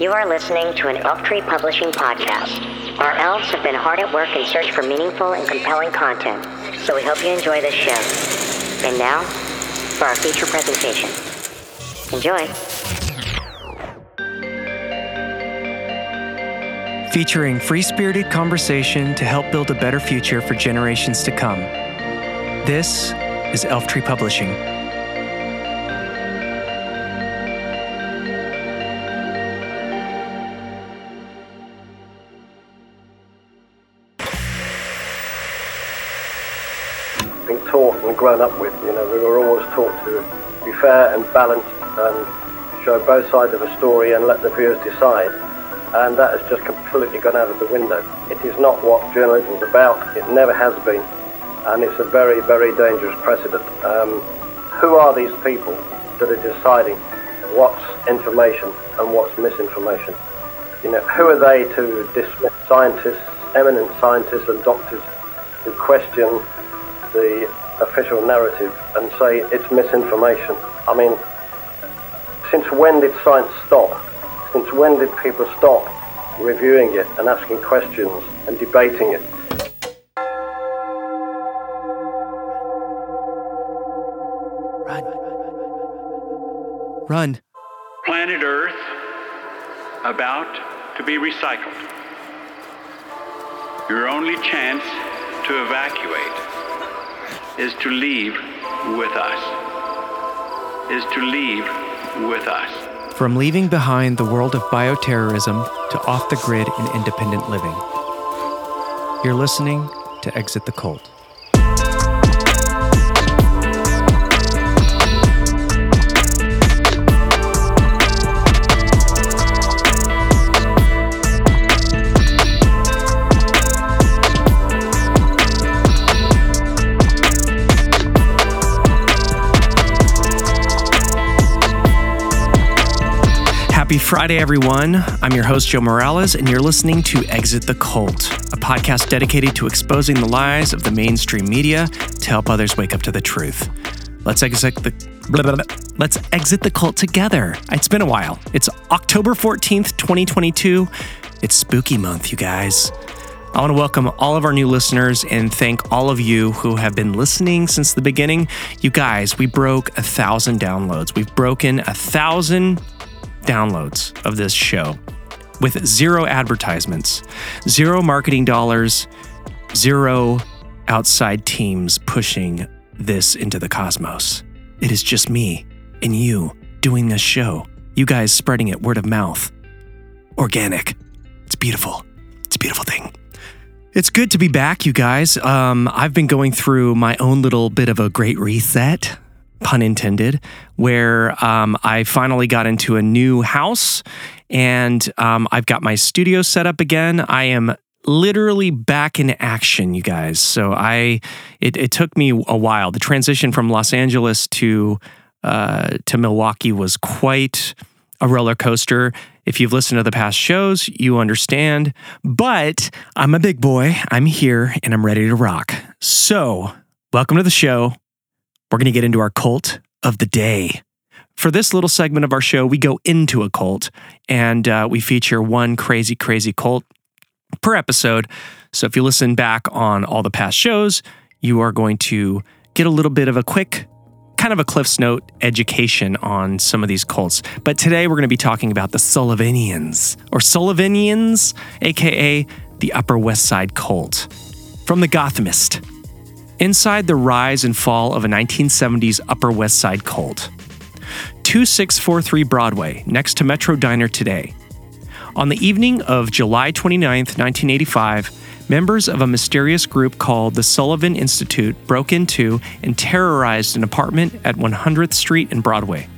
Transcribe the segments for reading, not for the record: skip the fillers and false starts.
You are listening to an Elftree Publishing podcast. Our elves have been hard at work in search for meaningful and compelling content, so we hope you enjoy this show. And now, for our feature presentation. Enjoy. Featuring free-spirited conversation to help build a better future for generations to come. This is Elftree Publishing. Been taught and grown up with, you know, we were always taught to be fair and balanced and show both sides of a story and let the viewers decide. And that has just completely gone out of the window. It is not what journalism is about. It never has been. And it's a very, very dangerous precedent. Who are these people that are deciding what's information and what's misinformation? You know, who are they to dismiss scientists, eminent scientists and doctors who question the official narrative and say it's misinformation? I mean, since when did science stop? Since when did people stop reviewing it and asking questions and debating it? Run. Planet Earth, about to be recycled. Your only chance to evacuate is to leave with us. From leaving behind the world of bioterrorism to off the grid and independent living. You're listening to Exit the Cult. Happy Friday, everyone. I'm your host, Joe Morales, and you're listening to Exit the Cult, a podcast dedicated to exposing the lies of the mainstream media to help others wake up to the truth. Let's exit the cult together. It's been a while. It's October 14th, 2022. It's spooky month, you guys. I want to welcome all of our new listeners and thank all of you who have been listening since the beginning. You guys, we broke 1,000 downloads. We've broken 1,000 downloads of this show with zero advertisements, zero marketing dollars, zero outside teams pushing this into the cosmos. It is just me and you doing this show. You guys spreading it word of mouth. Organic. It's beautiful. It's a beautiful thing. It's good to be back, you guys. I've been going through my own little bit of a great reset, pun intended, where I finally got into a new house and I've got my studio set up again. I am literally back in action, you guys. So it took me a while. The transition from Los Angeles to Milwaukee was quite a roller coaster. If you've listened to the past shows, you understand. But I'm a big boy. I'm here and I'm ready to rock. So welcome to the show. We're going to get into our cult of the day. For this little segment of our show, we go into a cult and we feature one crazy, crazy cult per episode. So if you listen back on all the past shows, you are going to get a little bit of a quick, kind of a Cliff's Note education on some of these cults. But today we're going to be talking about the Sullivanians, aka the Upper West Side cult, from The Gothamist. Inside the rise and fall of a 1970s Upper West Side cult. 2643 Broadway, next to Metro Diner today. On the evening of July 29, 1985, members of a mysterious group called the Sullivan Institute broke into and terrorized an apartment at 100th Street and Broadway.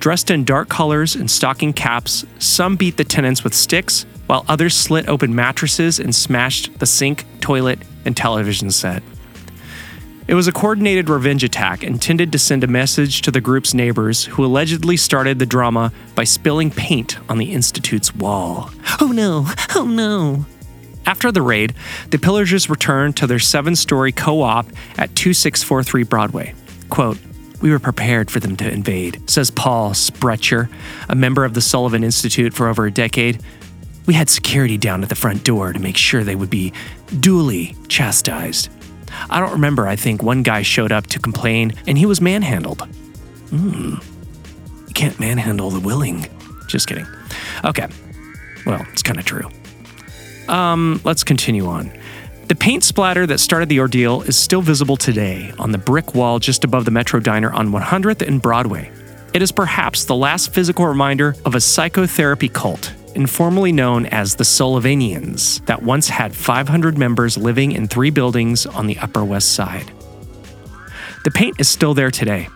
Dressed in dark colors and stocking caps, some beat the tenants with sticks, while others slit open mattresses and smashed the sink, toilet, and television set. It was a coordinated revenge attack intended to send a message to the group's neighbors, who allegedly started the drama by spilling paint on the Institute's wall. Oh no, oh no. After the raid, the pillagers returned to their 7-story co-op at 2643 Broadway. Quote, We were prepared for them to invade, says Paul Sprecher, a member of the Sullivan Institute for over a decade. We had security down at the front door to make sure they would be duly chastised. I don't remember, I think one guy showed up to complain and he was manhandled. You can't manhandle the willing. Just kidding. Okay. Well, it's kind of true. Let's continue on. The paint splatter that started the ordeal is still visible today on the brick wall just above the Metro Diner on 100th and Broadway. It is perhaps the last physical reminder of a psychotherapy cult, informally known as the Sullivanians, that once had 500 members living in three buildings on the Upper West Side. The paint is still there today.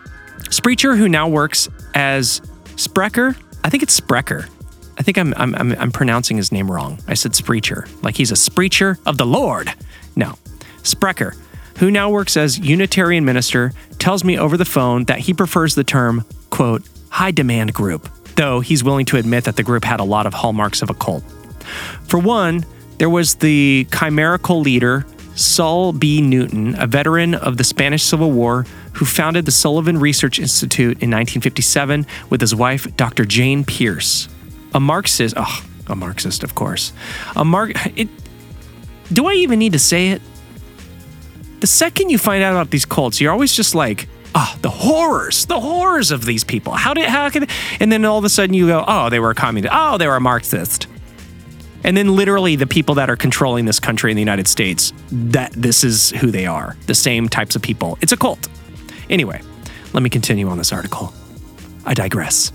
Sprecher, who now works as Sprecher, I think it's Sprecher. I think I'm pronouncing his name wrong. I said Sprecher, like he's a Sprecher of the Lord. No, Sprecher, who now works as Unitarian minister, tells me over the phone that he prefers the term, quote, high demand group, though he's willing to admit that the group had a lot of hallmarks of a cult. For one, there was the chimerical leader, Saul B. Newton, a veteran of the Spanish Civil War, who founded the Sullivan Research Institute in 1957 with his wife, Dr. Jane Pierce. A Marxist, of course. Do I even need to say it? The second you find out about these cults, you're always just like, the horrors of these people. How can? And then all of a sudden you go, oh, they were a communist. Oh, they were a Marxist. And then literally the people that are controlling this country in the United States, that this is who they are. The same types of people. It's a cult. Anyway, let me continue on this article. I digress.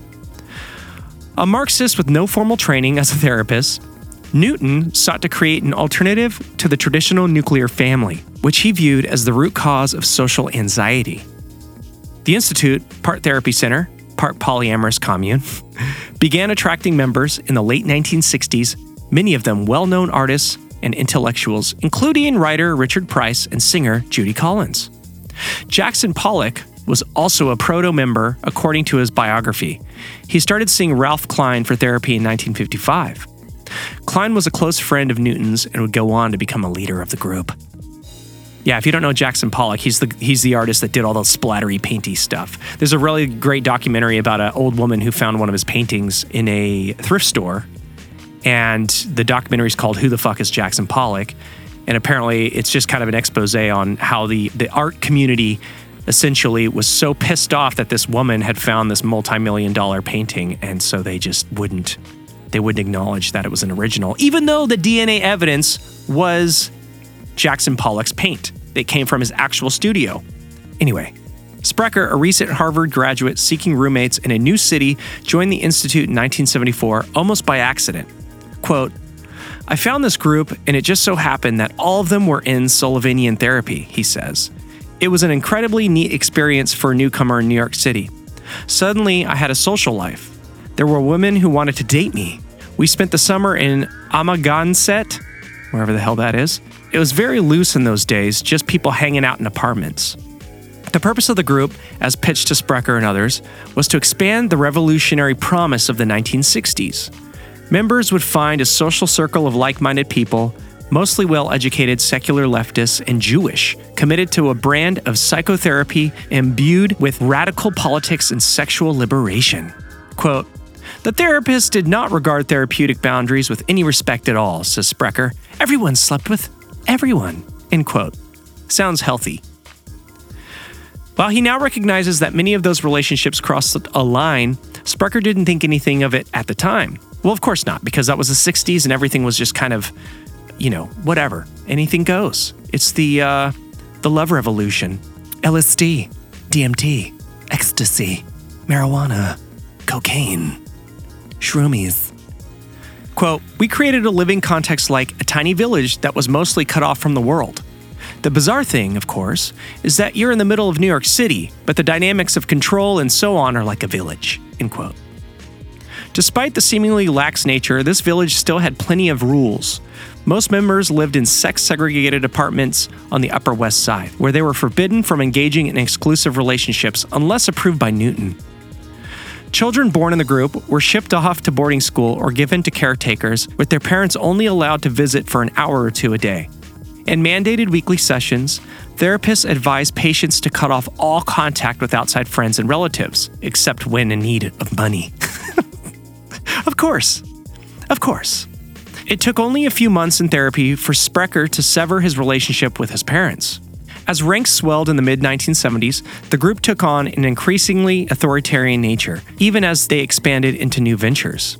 A Marxist with no formal training as a therapist, Newton sought to create an alternative to the traditional nuclear family, which he viewed as the root cause of social anxiety. The Institute, part therapy center, part polyamorous commune, began attracting members in the late 1960s, many of them well-known artists and intellectuals, including writer Richard Price and singer Judy Collins. Jackson Pollock was also a proto-member, according to his biography. He started seeing Ralph Klein for therapy in 1955. Klein was a close friend of Newton's and would go on to become a leader of the group. Yeah, if you don't know Jackson Pollock, he's the artist that did all the splattery, painty stuff. There's a really great documentary about an old woman who found one of his paintings in a thrift store, and the documentary's called Who the Fuck is Jackson Pollock? And apparently it's just kind of an expose on how the art community essentially was so pissed off that this woman had found this multi-million-dollar painting, and so they just wouldn't acknowledge that it was an original, even though the DNA evidence was Jackson Pollock's paint. They came from his actual studio. Anyway, Sprecher, a recent Harvard graduate seeking roommates in a new city, joined the Institute in 1974 almost by accident. Quote, I found this group, and it just so happened that all of them were in Sullivanian therapy, he says. It was an incredibly neat experience for a newcomer in New York City. Suddenly, I had a social life. There were women who wanted to date me. We spent the summer in Amagansett, wherever the hell that is. It was very loose in those days, just people hanging out in apartments. The purpose of the group, as pitched to Sprecher and others, was to expand the revolutionary promise of the 1960s. Members would find a social circle of like-minded people, mostly well-educated secular leftists and Jewish, committed to a brand of psychotherapy imbued with radical politics and sexual liberation. Quote, the therapist did not regard therapeutic boundaries with any respect at all, says Sprecher. Everyone slept with everyone, end quote. Sounds healthy. While he now recognizes that many of those relationships crossed a line, Sprecher didn't think anything of it at the time. Well, of course not, because that was the 60s and everything was just kind of, you know, whatever. Anything goes. It's the love revolution. LSD, DMT, ecstasy, marijuana, cocaine, shroomies. Quote, we created a living context like a tiny village that was mostly cut off from the world. The bizarre thing, of course, is that you're in the middle of New York City, but the dynamics of control and so on are like a village, end quote. Despite the seemingly lax nature, this village still had plenty of rules. Most members lived in sex-segregated apartments on the Upper West Side, where they were forbidden from engaging in exclusive relationships unless approved by Newton. Children born in the group were shipped off to boarding school or given to caretakers, with their parents only allowed to visit for an hour or two a day. In mandated weekly sessions, therapists advise patients to cut off all contact with outside friends and relatives, except when in need of money. Of course. It took only a few months in therapy for Sprecher to sever his relationship with his parents. As ranks swelled in the mid-1970s, the group took on an increasingly authoritarian nature, even as they expanded into new ventures.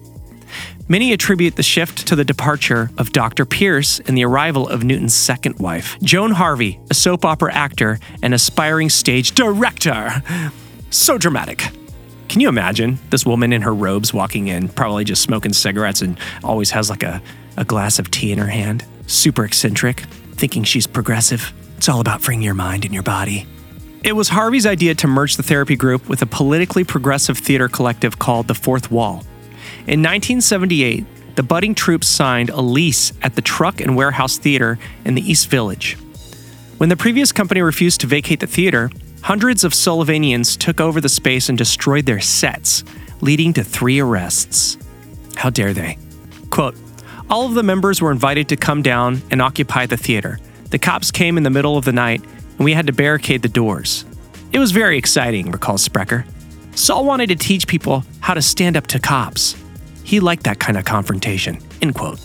Many attribute the shift to the departure of Dr. Pierce and the arrival of Newton's second wife, Joan Harvey, a soap opera actor and aspiring stage director. So dramatic. Can you imagine this woman in her robes walking in, probably just smoking cigarettes and always has like a glass of tea in her hand? Super eccentric, thinking she's progressive. It's all about freeing your mind and your body. It was Harvey's idea to merge the therapy group with a politically progressive theater collective called the Fourth Wall. In 1978, the budding troops signed a lease at the Truck and Warehouse Theater in the East Village. When the previous company refused to vacate the theater, hundreds of Sullivanians took over the space and destroyed their sets, leading to 3 arrests. How dare they? Quote, all of the members were invited to come down and occupy the theater. The cops came in the middle of the night, and we had to barricade the doors. It was very exciting, recalls Sprecher. Saul wanted to teach people how to stand up to cops. He liked that kind of confrontation, end quote.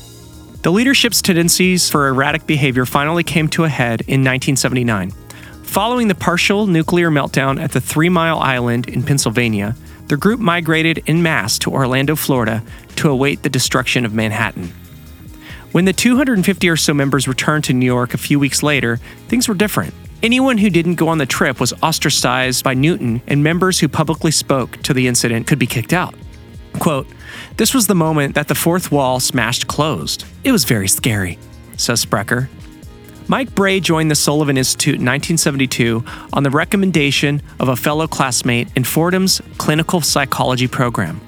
The leadership's tendencies for erratic behavior finally came to a head in 1979. Following the partial nuclear meltdown at the 3 Mile Island in Pennsylvania, the group migrated en masse to Orlando, Florida, to await the destruction of Manhattan. When the 250 or so members returned to New York a few weeks later, things were different. Anyone who didn't go on the trip was ostracized by Newton, and members who publicly spoke to the incident could be kicked out. Quote, this was the moment that the Fourth Wall smashed closed. It was very scary, says Sprecher. Mike Bray joined the Sullivan Institute in 1972 on the recommendation of a fellow classmate in Fordham's clinical psychology program.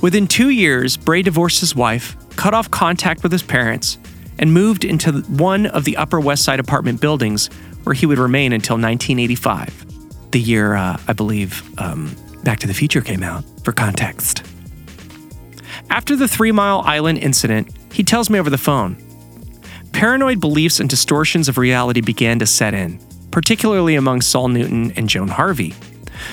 Within 2 years, Bray divorced his wife, cut off contact with his parents, and moved into one of the Upper West Side apartment buildings where he would remain until 1985, the year, I believe, Back to the Future came out, for context. After the 3 Mile Island incident, he tells me over the phone, paranoid beliefs and distortions of reality began to set in, particularly among Saul Newton and Joan Harvey.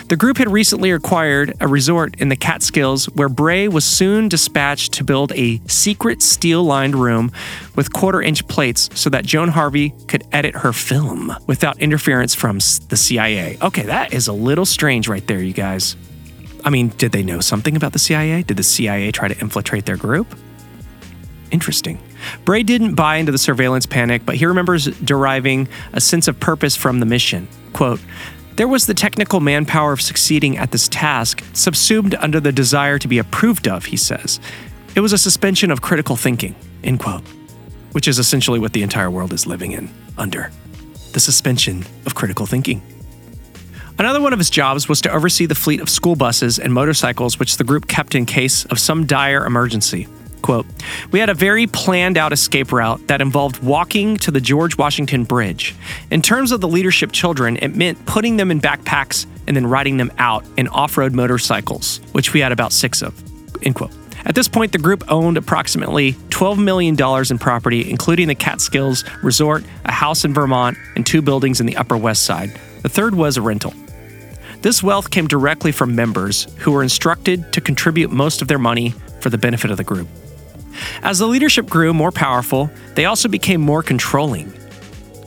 The group had recently acquired a resort in the Catskills where Bray was soon dispatched to build a secret steel-lined room with quarter-inch plates so that Joan Harvey could edit her film without interference from the CIA. Okay, that is a little strange right there, you guys. I mean, did they know something about the CIA? Did the CIA try to infiltrate their group? Interesting. Bray didn't buy into the surveillance panic, but he remembers deriving a sense of purpose from the mission. Quote, there was the technical manpower of succeeding at this task, subsumed under the desire to be approved of, he says. It was a suspension of critical thinking, end quote, which is essentially what the entire world is living in, under. The suspension of critical thinking. Another one of his jobs was to oversee the fleet of school buses and motorcycles which the group kept in case of some dire emergency. Quote, we had a very planned out escape route that involved walking to the George Washington Bridge. In terms of the leadership children, it meant putting them in backpacks and then riding them out in off-road motorcycles, which we had about 6 of, end quote. At this point, the group owned approximately $12 million in property, including the Catskills Resort, a house in Vermont, and 2 buildings in the Upper West Side. The third was a rental. This wealth came directly from members who were instructed to contribute most of their money for the benefit of the group. As the leadership grew more powerful, they also became more controlling.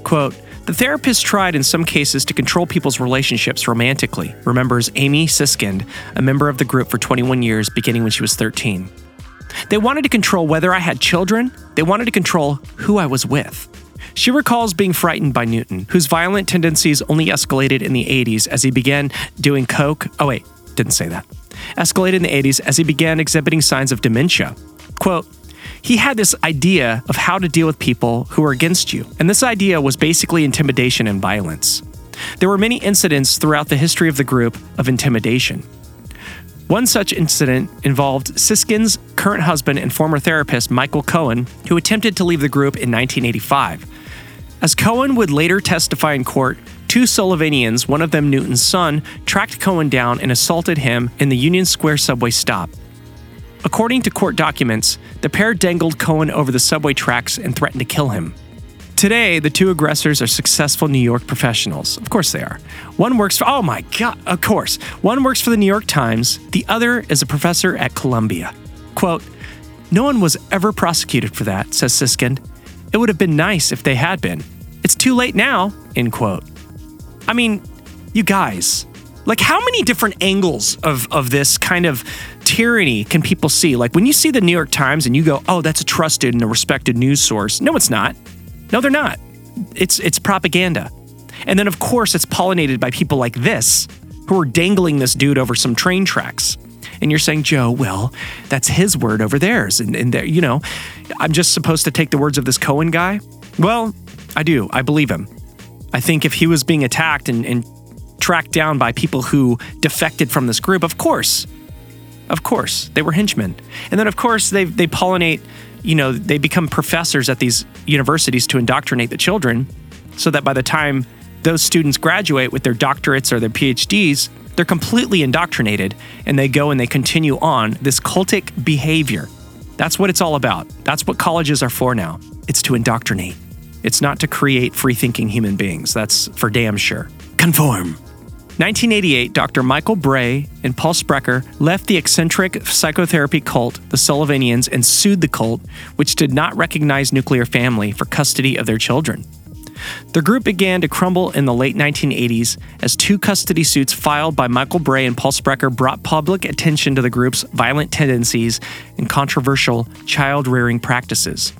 Quote, the therapists tried in some cases to control people's relationships romantically, remembers Amy Siskind, a member of the group for 21 years beginning when she was 13. They wanted to control whether I had children. They wanted to control who I was with. She recalls being frightened by Newton, whose violent tendencies only escalated in the 80s as he began doing coke. Oh wait, didn't say that. Escalated in the 80s as he began exhibiting signs of dementia. Quote, he had this idea of how to deal with people who were against you, and this idea was basically intimidation and violence. There were many incidents throughout the history of the group of intimidation. One such incident involved Siskind's current husband and former therapist, Michael Cohen, who attempted to leave the group in 1985. As Cohen would later testify in court, 2 Sullivanians, one of them Newton's son, tracked Cohen down and assaulted him in the Union Square subway stop. According to court documents, the pair dangled Cohen over the subway tracks and threatened to kill him. Today, the two aggressors are successful New York professionals. Of course they are. One works for, One works for the New York Times. The other is a professor at Columbia. Quote, "No one was ever prosecuted for that," says Siskind. "It would have been nice if they had been. It's too late now," end quote. I mean, you guys, like how many different angles of this kind of tyranny can people see? Like when you see the New York Times and you go, oh, that's a trusted and a respected news source. No, it's not. No, they're not. It's propaganda. And then, of course, it's pollinated by people like this who are dangling this dude over some train tracks. And you're saying, Joe, well, that's his word over theirs. And you know, I'm just supposed to take the words of this Cohen guy? Well, I do. I believe him. I think if he was being attacked and tracked down by people who defected from this group, of course, they were henchmen. And then, of course, they pollinate, you know, they become professors at these universities to indoctrinate the children so that by the time those students graduate with their doctorates or their PhDs, they're completely indoctrinated, and they go and they continue on this cultic behavior. That's what it's all about. That's what colleges are for now. It's to indoctrinate. It's not to create free-thinking human beings. That's for damn sure. Conform. 1988, Dr. Michael Bray and Paul Sprecher left the eccentric psychotherapy cult, the Sullivanians, and sued the cult, which did not recognize nuclear family, for custody of their children. The group began to crumble in the late 1980s as two custody suits filed by Michael Bray and Paul Sprecher brought public attention to the group's violent tendencies and controversial child-rearing practices.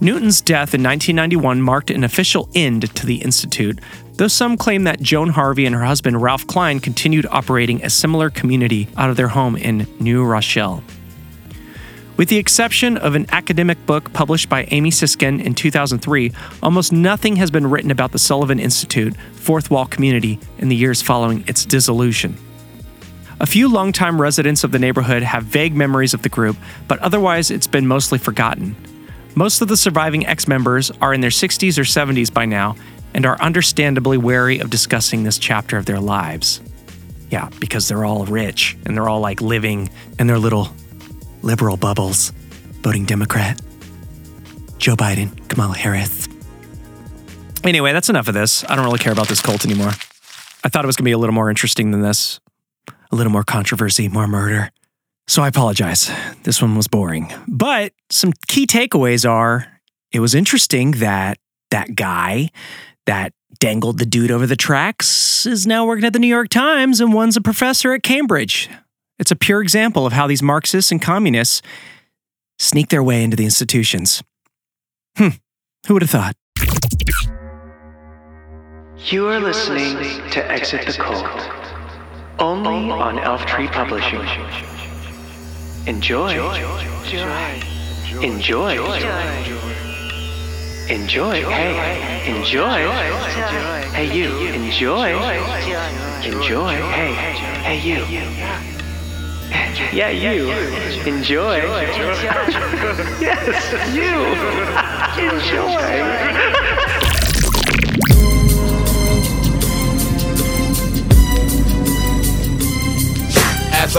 Newton's death in 1991 marked an official end to the Institute, though some claim that Joan Harvey and her husband Ralph Klein continued operating a similar community out of their home in New Rochelle. With the exception of an academic book published by Amy Siskind in 2003, almost nothing has been written about the Sullivan Institute, Fourth Wall community in the years following its dissolution. A few longtime residents of the neighborhood have vague memories of the group, but otherwise it's been mostly forgotten. Most of the surviving ex-members are in their 60s or 70s by now and are understandably wary of discussing this chapter of their lives. Yeah, because they're all rich and they're all like living in their little liberal bubbles, voting Democrat. Joe Biden, Kamala Harris. Anyway, that's enough of this. I don't really care about this cult anymore. I thought it was going to be a little more interesting than this. A little more controversy, more murder. So I apologize. This one was boring. But some key takeaways are, it was interesting that that guy that dangled the dude over the tracks is now working at the New York Times and one's a professor at Cambridge. It's a pure example of how these Marxists and communists sneak their way into the institutions. Who would have thought? You are listening to Exit the Cult, only on Elftree Publishing. Enjoy. Enjoy. As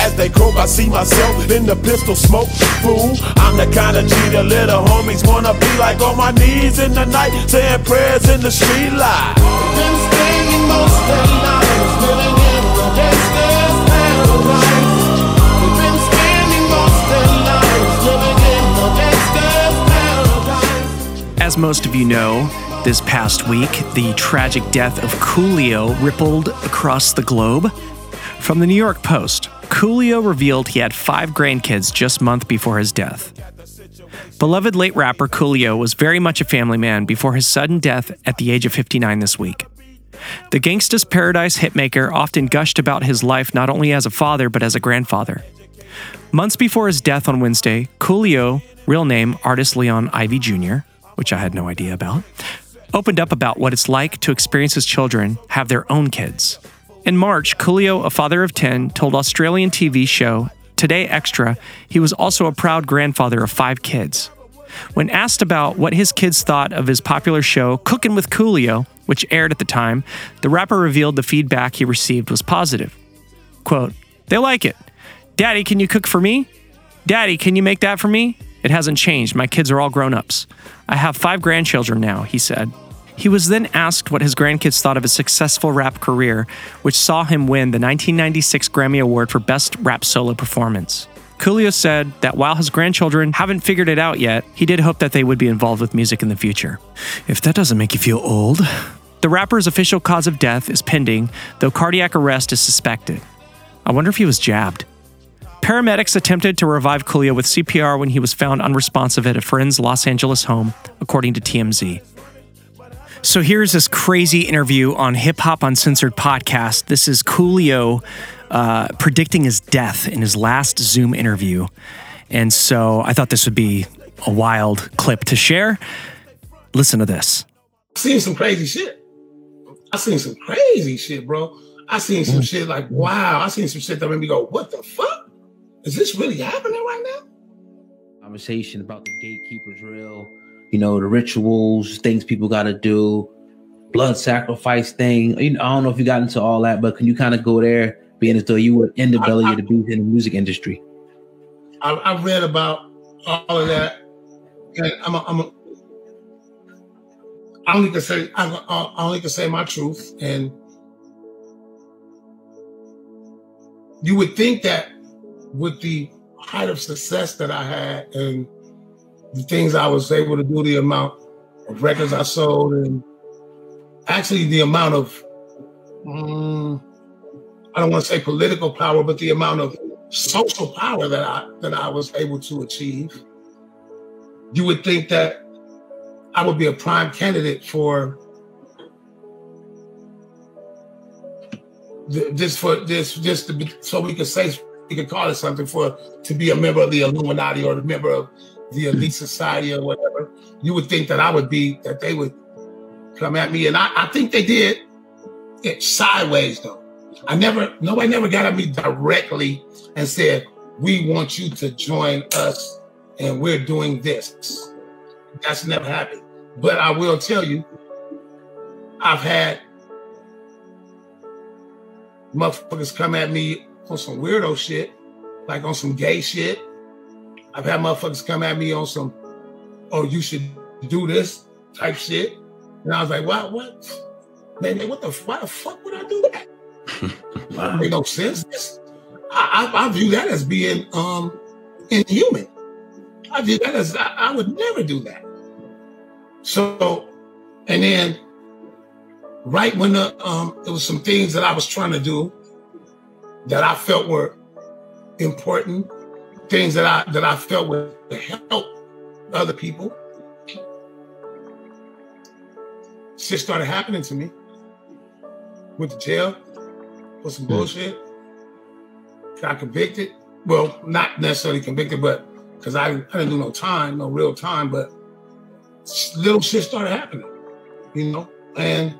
As they croak, I see myself in the pistol smoke. Fool, I'm the kind of G the little homies wanna be like, on my knees in the night, saying prayers in the street light. Been staying most of the night, living in the gangster's paradise. Been standing most of the night, living in the gangster's paradise. As most of you know, this past week, the tragic death of Coolio rippled across the globe. From the New York Post, Coolio revealed he had 5 grandkids just a month before his death. Beloved late rapper Coolio was very much a family man before his sudden death at the age of 59 this week. The Gangsta's Paradise hitmaker often gushed about his life not only as a father but as a grandfather. Months before his death on Wednesday, Coolio, real name Artist Leon Ivy Jr., which I had no idea about, opened up about what it's like to experience his children have their own kids. In March, Coolio, a father of 10, told Australian TV show Today Extra he was also a proud grandfather of 5 kids. When asked about what his kids thought of his popular show Cookin' with Coolio, which aired at the time, the rapper revealed the feedback he received was positive. Quote, "They like it. Daddy, can you cook for me? Daddy, can you make that for me? It hasn't changed. My kids are all grown-ups. I have 5 grandchildren now," he said. He was then asked what his grandkids thought of his successful rap career, which saw him win the 1996 Grammy Award for Best Rap Solo Performance. Coolio said that while his grandchildren haven't figured it out yet, he did hope that they would be involved with music in the future. If that doesn't make you feel old. The rapper's official cause of death is pending, though cardiac arrest is suspected. I wonder if he was jabbed. Paramedics attempted to revive Coolio with CPR when he was found unresponsive at a friend's Los Angeles home, according to TMZ. So here's this crazy interview on Hip Hop Uncensored podcast. This is Coolio predicting his death in his last Zoom interview. And so I thought this would be a wild clip to share. Listen to this. I've seen some crazy shit. I've seen some crazy shit, bro. I've seen some shit like, wow. I've seen some shit that made me go, what the fuck? Is this really happening right now? Conversation about the gatekeepers real, you know, the rituals, things people got to do, blood sacrifice thing. You know, I don't know if you got into all that, but can you kind of go there, being as though you were in the belly of the beast in the music industry? I read about all of that, and I only can say my truth, and you would think that with the height of success that I had and the things I was able to do, the amount of records I sold, and actually the amount of, I don't want to say political power, but the amount of social power that I was able to achieve, you would think that I would be a prime candidate for so we could say, we could call it something, for to be a member of the Illuminati or a member of the elite society or whatever. You would think that they would come at me. And I think they did it sideways though. Nobody never got at me directly and said, we want you to join us and we're doing this. That's never happened. But I will tell you, I've had motherfuckers come at me on some weirdo shit, like on some gay shit. I've had motherfuckers come at me on some, oh, you should do this type shit. And I was like, what? Man, why the fuck would I do that? Wow. That made no sense. I view that as being inhuman. I view that as I would never do that. So, and then right when it was some things that I was trying to do that I felt were important, things that I felt would help other people, shit started happening to me. Went to jail. For some bullshit. Got convicted. Well, not necessarily convicted, but because I didn't do no time, no real time, but little shit started happening, you know? And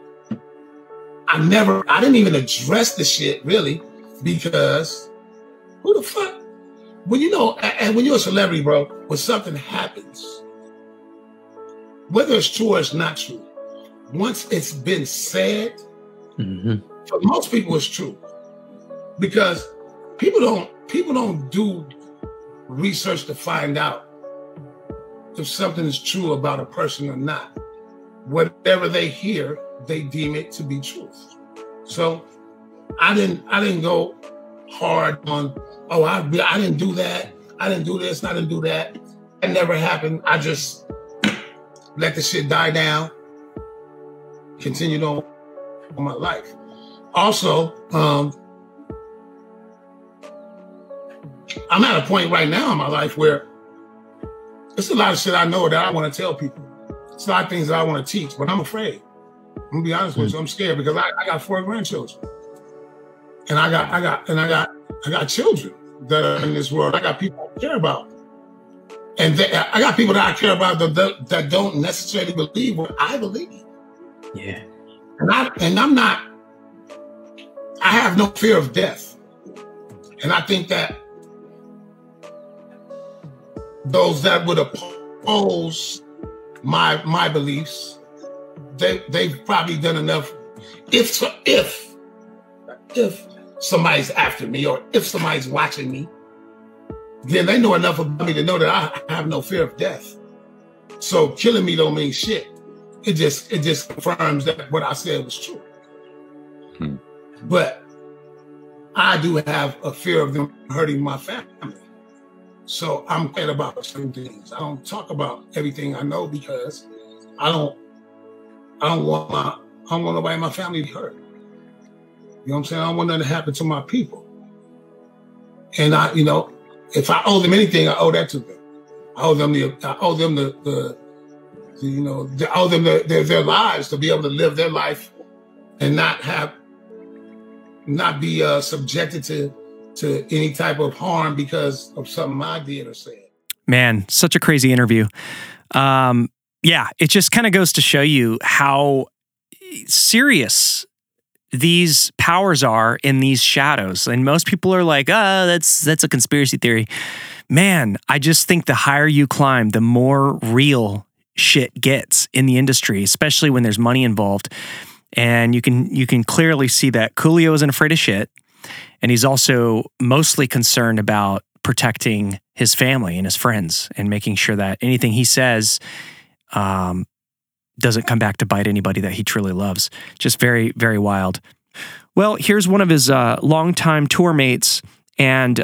I didn't even address the shit really, because who the fuck? When you know, and when you're a celebrity, bro, when something happens, whether it's true or it's not true, once it's been said, for most people, it's true, because people don't do research to find out if something is true about a person or not. Whatever they hear, they deem it to be truth. So I didn't go hard on, I didn't do that, I didn't do this, I didn't do that. That never happened. I just let the shit die down, continued on with my life. Also, I'm at a point right now in my life where there's a lot of shit I know that I want to tell people. It's a lot of things that I want to teach, but I'm afraid. I'm gonna be honest with you. I'm scared because I got 4 grandchildren, and I got children that are in this world. I got people I care about, and I got people that I care about that don't necessarily believe what I believe. Yeah. I have no fear of death. And I think that those that would oppose my beliefs, they've probably done enough. If somebody's after me or if somebody's watching me, then they know enough about me to know that I have no fear of death. So killing me don't mean shit. It just confirms that what I said was true. Hmm. But I do have a fear of them hurting my family. So I'm glad about certain things. I don't talk about everything I know because I don't want nobody in my family to be hurt. You know what I'm saying? I don't want nothing to happen to my people. And if I owe them anything, I owe that to them. I owe them their lives, to be able to live their life and not be subjected to any type of harm because of something I did or said. Man, such a crazy interview. Yeah, it just kind of goes to show you how serious these powers are in these shadows. And most people are like, oh, that's a conspiracy theory. Man, I just think the higher you climb, the more real shit gets in the industry, especially when there's money involved. And you can clearly see that Coolio isn't afraid of shit. And he's also mostly concerned about protecting his family and his friends and making sure that anything he says doesn't come back to bite anybody that he truly loves. Just very, very wild. Well, here's one of his longtime tour mates and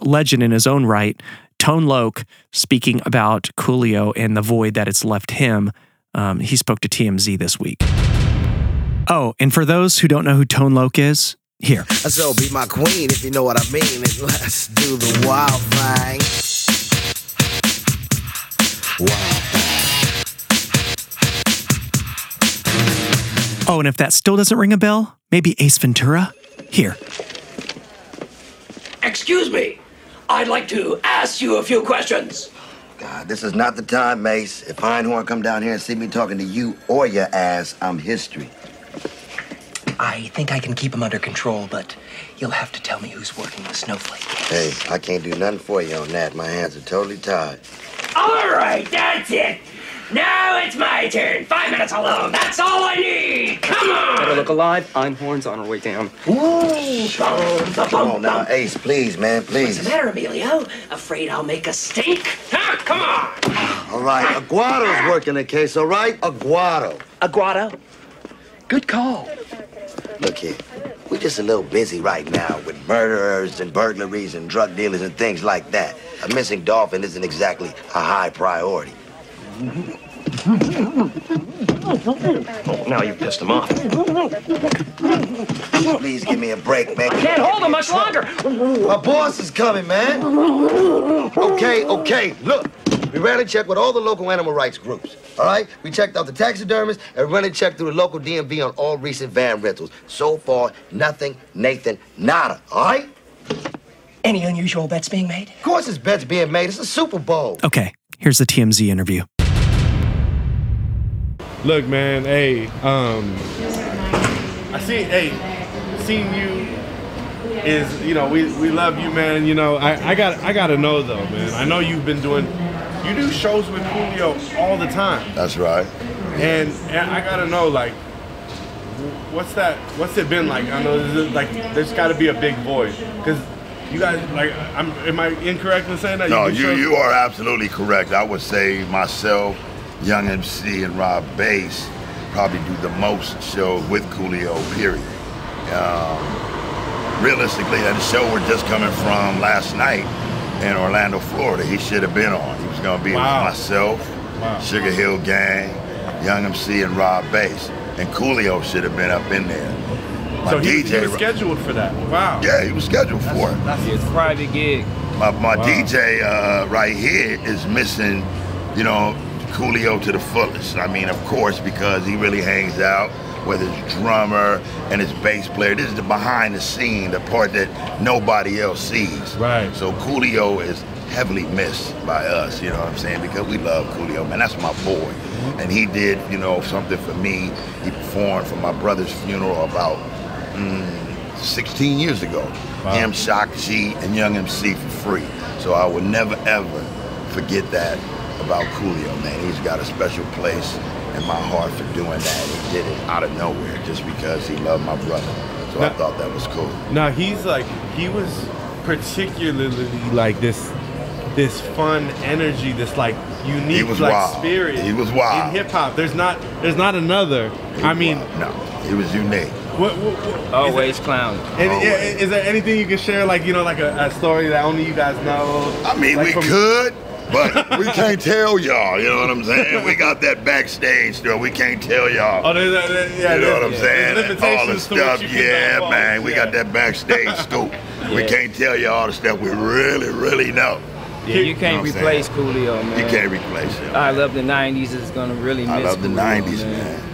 legend in his own right, Tone Loke, speaking about Coolio and the void that it's left him. He spoke to TMZ this week. Oh, and for those who don't know who Tone Loke is, here. So be my queen, if you know what I mean, and let's do the wild thing. Oh, and if that still doesn't ring a bell, maybe Ace Ventura? Here. Excuse me, I'd like to ask you a few questions. God, this is not the time, Mace. If Einhorn come down here and see me talking to you or your ass, I'm history. I think I can keep him under control, but you'll have to tell me who's working the snowflake case. Hey, I can't do nothing for you on that. My hands are totally tied. All right, that's it. Now it's my turn. 5 minutes alone. That's all I need. Come on. Better look alive. Einhorn's on her way down. Ooh. Come on now, Ace, please, man, please. What's the matter, Emilio? Afraid I'll make a stink? Huh? Come on. All right, Aguado's working the case, all right? Aguado? Good call. Look here, we're just a little busy right now with murderers and burglaries and drug dealers and things like that. A missing dolphin isn't exactly a high priority. Oh, now you've pissed him off. Please give me a break, man. I can't hold him much longer. My boss is coming, man. Okay, look. We ran a check with all the local animal rights groups, all right? We checked out the taxidermist and ran a check through the local DMV on all recent van rentals. So far, nothing, Nathan, nada, all right? Any unusual bets being made? Of course there's bets being made. It's a Super Bowl. Okay, here's the TMZ interview. Look, man, hey, seeing you is, we love you, man. I got to know, though, man. I know you've been doing... You do shows with Coolio all the time. That's right. And I gotta know, like, what's that? What's it been like? I know, there's got to be a big void, because you guys, am I incorrect in saying that? No, you are absolutely correct. I would say myself, Young MC, and Rob Bass probably do the most shows with Coolio. Period. Realistically, that show we're just coming from last night in Orlando, Florida, he should have been on. He was gonna be with myself, Sugar Hill Gang, Young MC, and Rob Bass. And Coolio should have been up in there. So he was scheduled for that. Wow. Yeah, he was scheduled for it. That's his private gig. My DJ right here is missing, Coolio to the fullest. I mean, of course, because he really hangs out with his drummer and his bass player. This is the behind the scene, the part that nobody else sees. Right. So Coolio is heavily missed by us, you know what I'm saying? Because we love Coolio, man, that's my boy. And he did, you know, something for me. He performed for my brother's funeral about 16 years ago. Wow. Him, Shock G, and Young MC for free. So I will never, ever forget that about Coolio, man. He's got a special place in my heart for doing that. He did it out of nowhere just because he loved my brother. So now, I thought that was cool. Now he's like, he was particularly like this fun energy, this like unique like wild spirit. He was wild. In hip hop, there's not another. I mean, wild. No, he was unique. What, always clown. Is there anything you can share, like, you know, like a story that only you guys know? I mean, like we could, but we can't tell y'all. You know what I'm saying? We got that backstage story. We can't tell y'all. Oh, yeah, you know what I'm saying? All the stuff. Yeah, man. We got that backstage scoop. We can't tell y'all all the stuff we really, really know. Yeah, you can't replace Coolio, man. You can't replace him. I love the 90s. It's going to really miss Coolio. I love the 90s, man.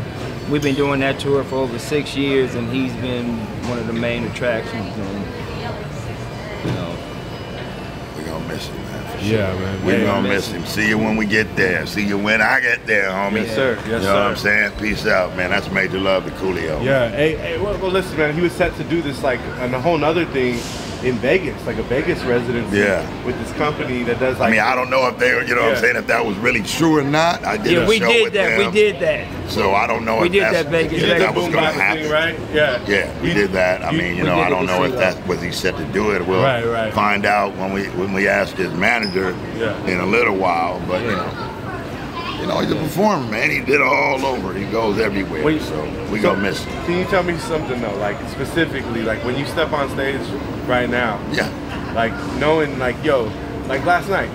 We've been doing that tour for over 6 years, and he's been one of the main attractions. And, you know, we're going to miss him, man. Yeah, man. We're going to miss him. See you when we get there. See you when I get there, homie. Yes, sir. Yes, sir. You know what I'm saying? Peace out, man. That's major love to Coolio. Yeah. Hey, well, listen, man. He was set to do this, like, on a whole other thing. In Vegas, like a Vegas residency, yeah, with this company that does like. I mean, I don't know if they, you know, what I'm saying, if that was really true or not. I did. Yeah, a we show did with that. Them, we did that. So I don't know if that Vegas that was going to happen, thing, right? Yeah. Yeah, we did that. I mean, you know, I don't know if that was he said to do it. We'll find out when we asked his manager in a little while, but you know, he's a performer, man. He did all over. He goes everywhere. Wait, so we gonna miss him. Can you tell me something though, like specifically, like when you step on stage right now? Yeah. Like knowing, like yo, like last night,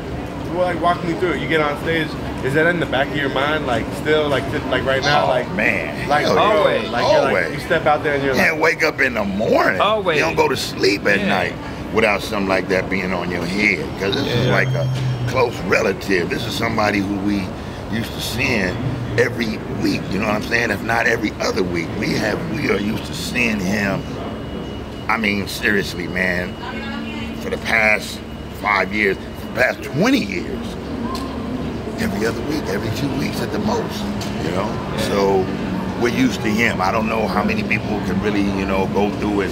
like walk me through it. You get on stage. Is that in the back of your mind, like still, like right now, like man, like always, like you step out there and you're like, can't wake up in the morning. Always. You don't go to sleep at night without something like that being on your head, because this is like a close relative. This is somebody who we used to seeing every week, you know what I'm saying? If not every other week, we are used to seeing him. I mean, seriously, man, for the past 5 years, for the past 20 years, every other week, every 2 weeks at the most, you know? So we're used to him. I don't know how many people can really, you know, go through and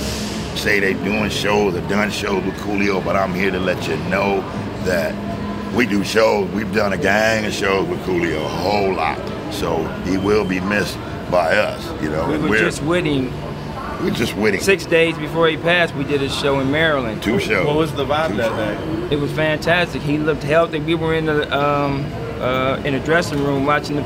say they're doing shows or done shows with Coolio, but I'm here to let you know that we do shows. We've done a gang of shows with Coolio, a whole lot. So he will be missed by us, you know. We were just with him. We're just with him. 6 days before he passed, we did a show in Maryland. Two shows. What was the vibe that day? It was fantastic. He looked healthy. We were in the dressing room watching the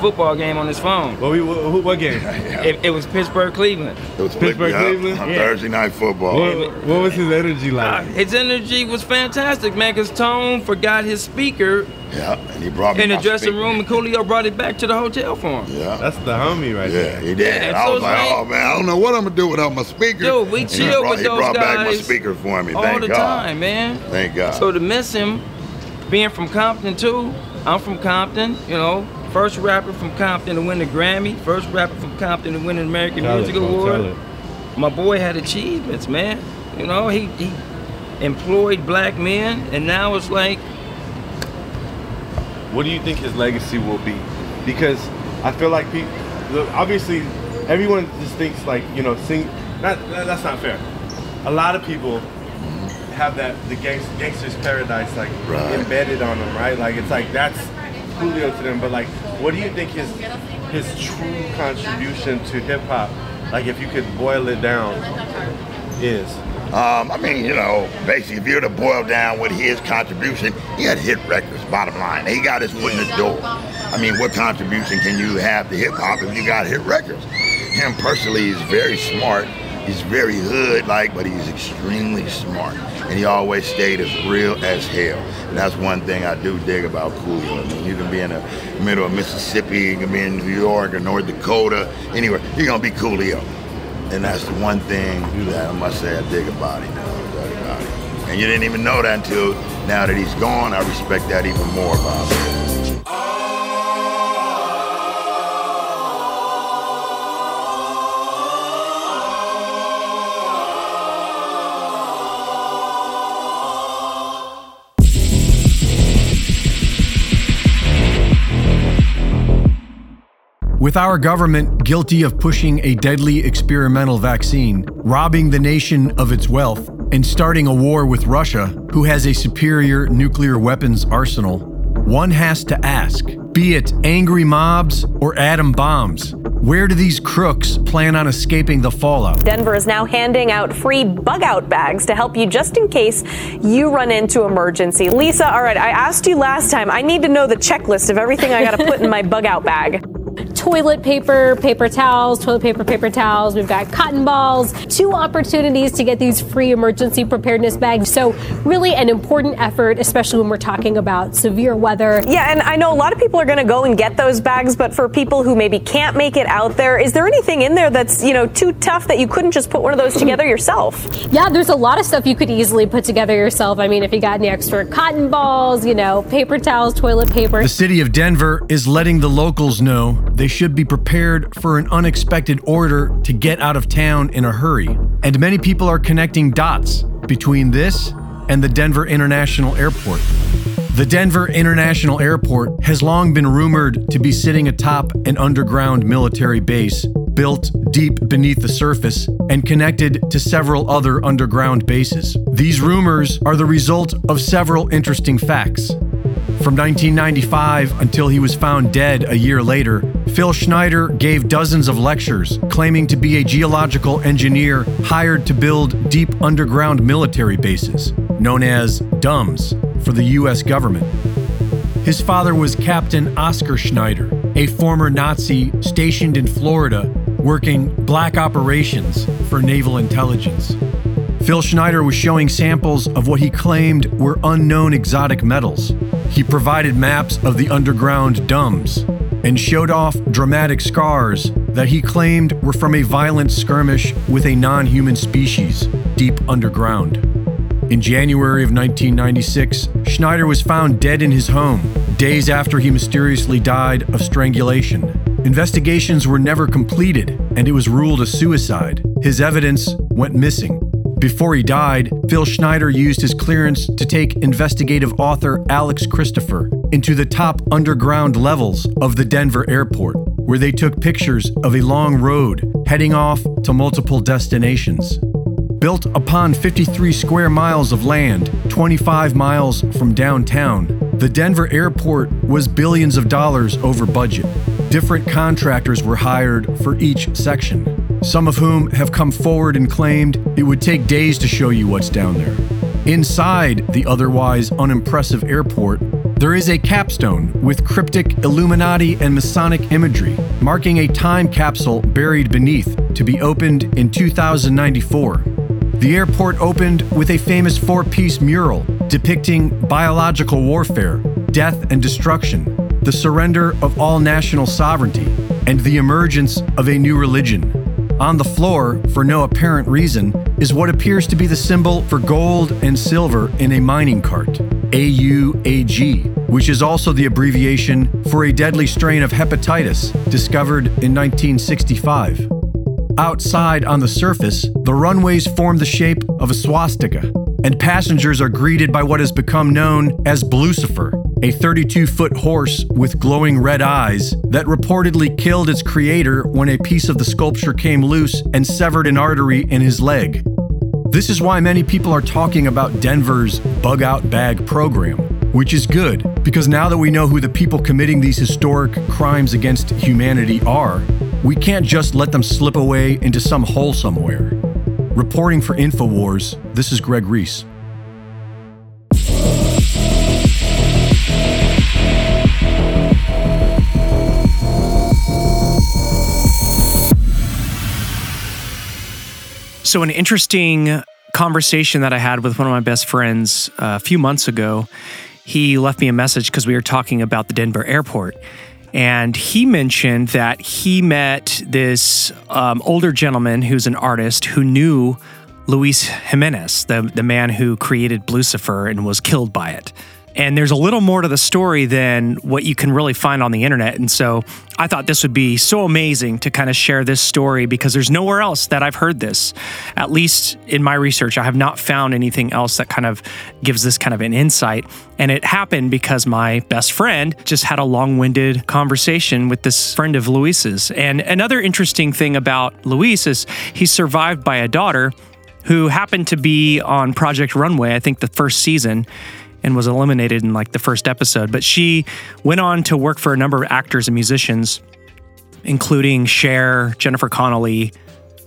football game on his phone. Well, what game? It was Pittsburgh-Cleveland. It was Pittsburgh-Cleveland? On Thursday night football. What was his energy like? His energy was fantastic, man, because Tone forgot his speaker. Yeah, and he brought me in the dressing room, and Coolio brought it back to the hotel for him. Yeah, that's the homie right there. Yeah, he did. Yeah, I was like, oh man, I don't know what I'm gonna do without my speaker. Dude, we chill with those guys. He brought back my speaker for me. Thank God. All the time, man. Thank God. So to miss him, being from Compton too, I'm from Compton, you know, first rapper from Compton to win the Grammy, first rapper from Compton to win the American Music Award. My boy had achievements, man. You know, he employed black men, and now it's like. What do you think his legacy will be? Because I feel like people, obviously, everyone just thinks like, you know, that's not fair. A lot of people have that, the gangster's paradise, like embedded on them, right? Like it's like that's Coolio to them. But like, what do you think his true contribution to hip hop, like if you could boil it down, is? I mean, you know, basically, if you were to boil down with his contribution, he had hit records, bottom line. He got his foot in the door. I mean, what contribution can you have to hip hop if you got hit records? Him personally is very smart. He's very hood-like, but he's extremely smart. And he always stayed as real as hell. And that's one thing I do dig about Coolio. I mean, you can be in the middle of Mississippi, you can be in New York or North Dakota, anywhere, you're gonna be Coolio. And that's the one thing that I must say I dig about him. And you didn't even know that until now that he's gone. I respect that even more about him. With our government guilty of pushing a deadly experimental vaccine, robbing the nation of its wealth, and starting a war with Russia, who has a superior nuclear weapons arsenal, one has to ask, be it angry mobs or atom bombs, where do these crooks plan on escaping the fallout? Denver is now handing out free bug-out bags to help you just in case you run into emergency. Lisa, all right, I asked you last time. I need to know the checklist of everything I got to put in my bug-out bag. Toilet paper, paper towels, toilet paper, paper towels. We've got cotton balls, 2 opportunities to get these free emergency preparedness bags. So really an important effort, especially when we're talking about severe weather. Yeah, and I know a lot of people are going to go and get those bags, but for people who maybe can't make it out there, is there anything in there that's, you know, too tough that you couldn't just put one of those together yourself? Yeah, there's a lot of stuff you could easily put together yourself. I mean, if you got any extra cotton balls, you know, paper towels, toilet paper. The city of Denver is letting the locals know they should be prepared for an unexpected order to get out of town in a hurry. And many people are connecting dots between this and the Denver International Airport. The Denver International Airport has long been rumored to be sitting atop an underground military base built deep beneath the surface and connected to several other underground bases. These rumors are the result of several interesting facts. From 1995 until he was found dead a year later, Phil Schneider gave dozens of lectures claiming to be a geological engineer hired to build deep underground military bases, known as DUMBs, for the US government. His father was Captain Oscar Schneider, a former Nazi stationed in Florida working black operations for naval intelligence. Phil Schneider was showing samples of what he claimed were unknown exotic metals. He provided maps of the underground DUMBs and showed off dramatic scars that he claimed were from a violent skirmish with a non-human species deep underground. In January of 1996, Schneider was found dead in his home, days after he mysteriously died of strangulation. Investigations were never completed, and it was ruled a suicide. His evidence went missing. Before he died, Phil Schneider used his clearance to take investigative author Alex Christopher into the top underground levels of the Denver airport, where they took pictures of a long road heading off to multiple destinations. Built upon 53 square miles of land, 25 miles from downtown, the Denver airport was billions of dollars over budget. Different contractors were hired for each section, some of whom have come forward and claimed it would take days to show you what's down there. Inside the otherwise unimpressive airport, there is a capstone with cryptic Illuminati and Masonic imagery, marking a time capsule buried beneath to be opened in 2094. The airport opened with a famous 4-piece mural depicting biological warfare, death and destruction, the surrender of all national sovereignty, and the emergence of a new religion. On the floor, for no apparent reason, is what appears to be the symbol for gold and silver in a mining cart, AUAG, which is also the abbreviation for a deadly strain of hepatitis discovered in 1965. Outside on the surface, the runways form the shape of a swastika, and passengers are greeted by what has become known as Blucifer, a 32-foot horse with glowing red eyes that reportedly killed its creator when a piece of the sculpture came loose and severed an artery in his leg. This is why many people are talking about Denver's Bug Out Bag program, which is good, because now that we know who the people committing these historic crimes against humanity are, we can't just let them slip away into some hole somewhere. Reporting for InfoWars, this is Greg Reese. So an interesting conversation that I had with one of my best friends a few months ago, he left me a message because we were talking about the Denver airport. And he mentioned that he met this older gentleman who's an artist who knew Luis Jimenez, the man who created Blucifer and was killed by it. And there's a little more to the story than what you can really find on the internet. And so I thought this would be so amazing to kind of share this story, because there's nowhere else that I've heard this. At least in my research, I have not found anything else that kind of gives this kind of an insight. And it happened because my best friend just had a long-winded conversation with this friend of Luis's. And another interesting thing about Luis is he's survived by a daughter who happened to be on Project Runway, I think the first season, and was eliminated in like the first episode. But she went on to work for a number of actors and musicians, including Cher, Jennifer Connelly,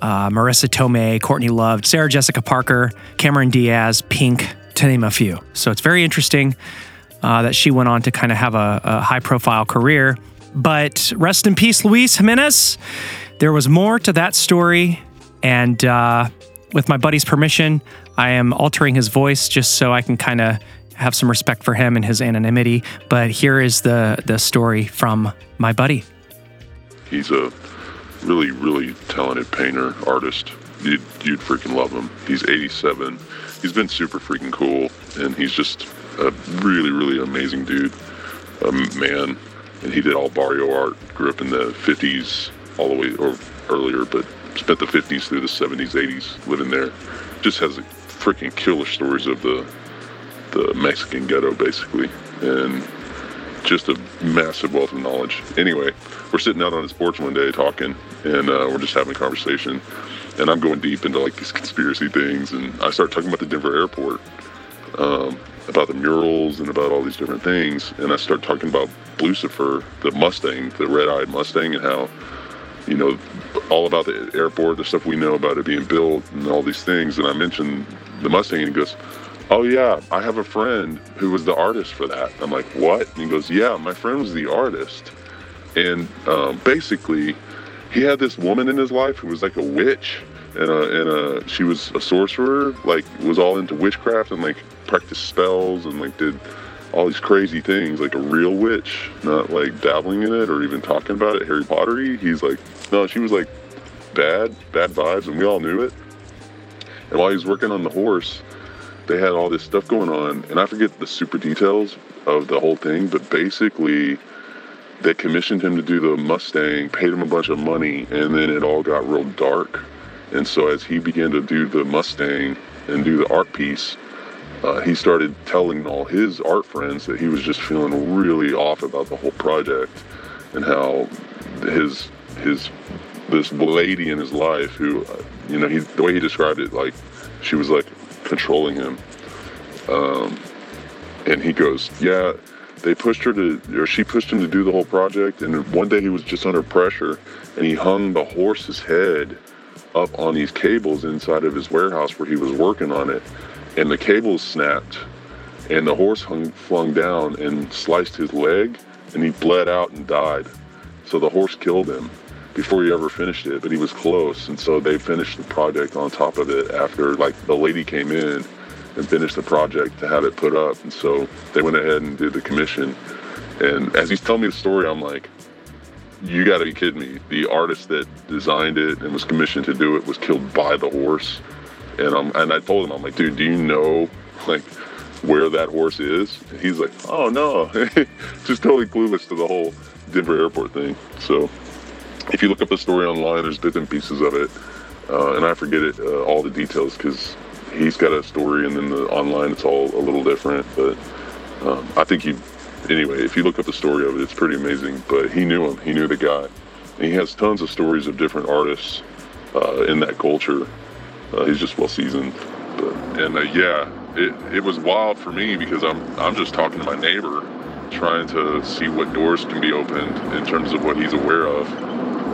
Marissa Tomei, Courtney Love, Sarah Jessica Parker, Cameron Diaz, Pink, to name a few. So it's very interesting that she went on to kind of have a high-profile career. But rest in peace, Luis Jimenez. There was more to that story, and with my buddy's permission, I am altering his voice just so I can kind of have some respect for him and his anonymity. But here is the story from my buddy. He's a really, really talented painter, artist. You'd freaking love him. He's 87. He's been super freaking cool, and he's just a really, really amazing dude, man. And he did all barrio art, grew up in the 50s all the way or earlier, but spent the 50s through the 70s, 80s living there. Just has a freaking killer stories of the Mexican ghetto, basically, and just a massive wealth of knowledge. Anyway, we're sitting out on his porch one day talking, and we're just having a conversation, and I'm going deep into like these conspiracy things, and I start talking about the Denver airport, about the murals and about all these different things, and I start talking about Blucifer, the Mustang, the red-eyed Mustang, and how, you know, all about the airport, the stuff we know about it being built and all these things. And I mentioned the Mustang, and he goes, "Oh yeah, I have a friend who was the artist for that." I'm like, "What?" And he goes, "Yeah, my friend was the artist." And basically, he had this woman in his life who was like a witch, and she was a sorcerer, like was all into witchcraft and like practiced spells and like did all these crazy things, like a real witch, not like dabbling in it or even talking about it, Harry Pottery. He's like, no, she was like bad vibes, and we all knew it. And while he was working on the horse, they had all this stuff going on, and I forget the super details of the whole thing, but basically they commissioned him to do the Mustang, paid him a bunch of money, and then it all got real dark. And so as he began to do the Mustang and do the art piece, he started telling all his art friends that he was just feeling really off about the whole project, and how this lady in his life who, you know, the way he described it, like she was like controlling him, and he goes, yeah, they pushed her to, or she pushed him to do the whole project. And one day he was just under pressure, and he hung the horse's head up on these cables inside of his warehouse where he was working on it, and the cables snapped, and the horse flung down and sliced his leg, and he bled out and died. So the horse killed him before he ever finished it, but he was close. And so they finished the project on top of it after, like, the lady came in and finished the project to have it put up. And so they went ahead and did the commission. And as he's telling me the story, I'm like, you gotta be kidding me. The artist that designed it and was commissioned to do it was killed by the horse. And I told him, I'm like, dude, do you know, like, where that horse is? And he's like, oh no. Just totally clueless to the whole Denver airport thing. So if you look up the story online, there's bits and pieces of it, and I forget it, all the details, because he's got a story, and then the online, it's all a little different. But I think if you look up the story of it, it's pretty amazing. But he knew him, he knew the guy, and he has tons of stories of different artists in that culture. He's just well seasoned, it was wild for me, because I'm just talking to my neighbor, trying to see what doors can be opened in terms of what he's aware of.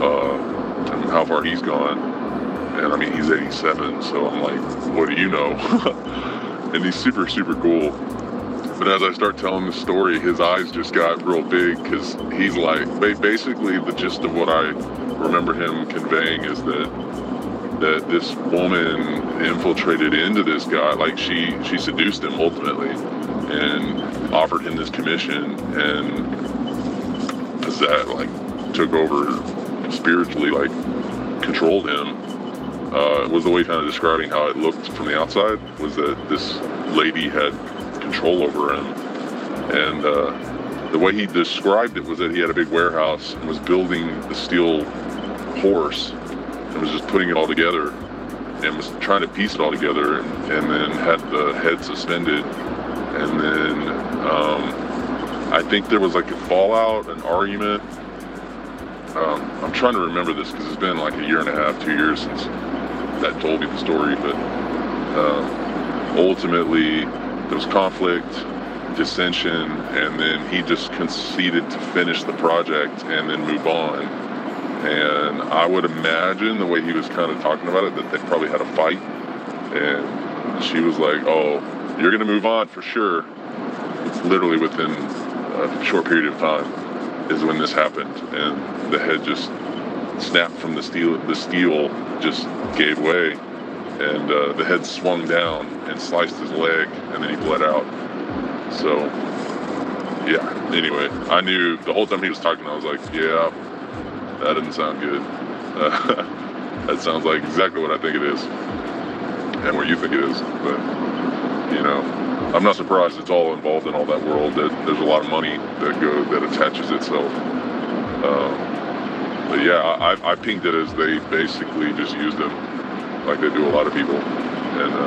And how far he's gone. And I mean, he's 87, so I'm like, what do you know? And he's super, super cool. But as I start telling the story, his eyes just got real big, because he's like, basically the gist of what I remember him conveying is that this woman infiltrated into this guy, like she seduced him ultimately, and offered him this commission, and possessed, like, took over spiritually, like controlled him. Was the way kind of describing how it looked from the outside, was that this lady had control over him, And the way he described it was that he had a big warehouse and was building the steel horse and was just putting it all together and was trying to piece it all together, and then had the head suspended. And then I think there was like a fallout, an argument. I'm trying to remember this because it's been like a year and a half, 2 years since that told me the story, but ultimately there was conflict, dissension, and then he just conceded to finish the project and then move on. And I would imagine the way he was kind of talking about it, that they probably had a fight, and she was like, oh, you're going to move on for sure. It's literally within a short period of time is when this happened, and the head just snapped from the steel. The steel just gave way, and the head swung down and sliced his leg, and then he bled out. So, yeah. Anyway, I knew the whole time he was talking, I was like, yeah, that doesn't sound good. That sounds like exactly what I think it is, and what you think it is. But, you know, I'm not surprised it's all involved in all that world, that there's a lot of money that attaches itself. But yeah, I pinged it as they basically just used him like they do a lot of people. And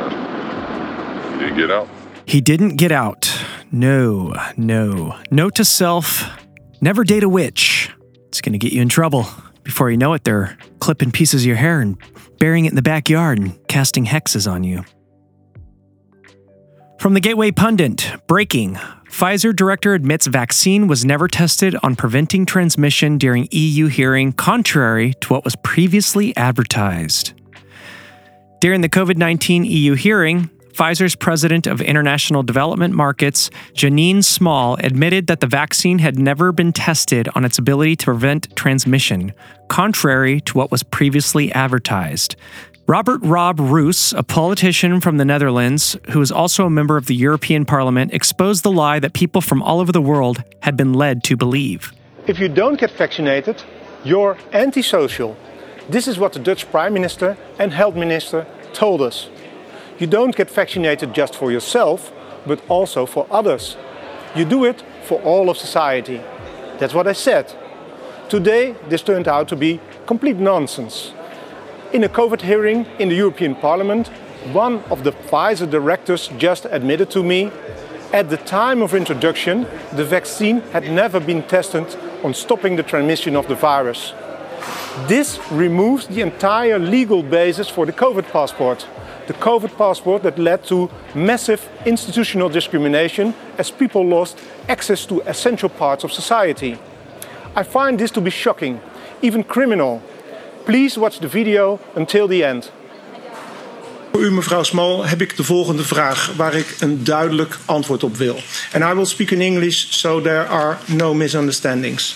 he didn't get out. He didn't get out. No. Note to self, never date a witch. It's going to get you in trouble. Before you know it, they're clipping pieces of your hair and burying it in the backyard and casting hexes on you. From the Gateway Pundit, breaking. Pfizer director admits vaccine was never tested on preventing transmission during EU hearing, contrary to what was previously advertised. During the COVID-19 EU hearing, Pfizer's president of international development markets, Janine Small, admitted that the vaccine had never been tested on its ability to prevent transmission, contrary to what was previously advertised. Robert Rob Roos, a politician from the Netherlands, who is also a member of the European Parliament, exposed the lie that people from all over the world had been led to believe. If you don't get vaccinated, you're antisocial. This is what the Dutch Prime Minister and Health Minister told us. You don't get vaccinated just for yourself, but also for others. You do it for all of society. That's what I said. Today, this turned out to be complete nonsense. In a COVID hearing in the European Parliament, one of the Pfizer directors just admitted to me, at the time of introduction, the vaccine had never been tested on stopping the transmission of the virus. This removes the entire legal basis for the COVID passport that led to massive institutional discrimination as people lost access to essential parts of society. I find this to be shocking, even criminal. Please watch the video until the end. Voor u, mevrouw Small, heb ik de volgende vraag waar ik een duidelijk antwoord op wil. And I will speak in English so there are no misunderstandings.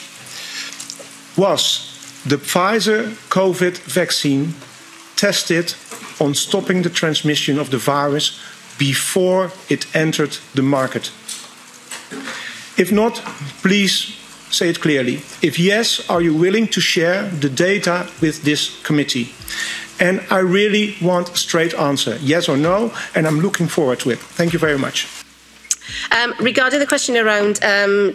Was the Pfizer COVID vaccine tested on stopping the transmission of the virus before it entered the market? If not, please say it clearly. If yes, are you willing to share the data with this committee? And I really want a straight answer, yes or no, and I'm looking forward to it. Thank you very much. Regarding the question around,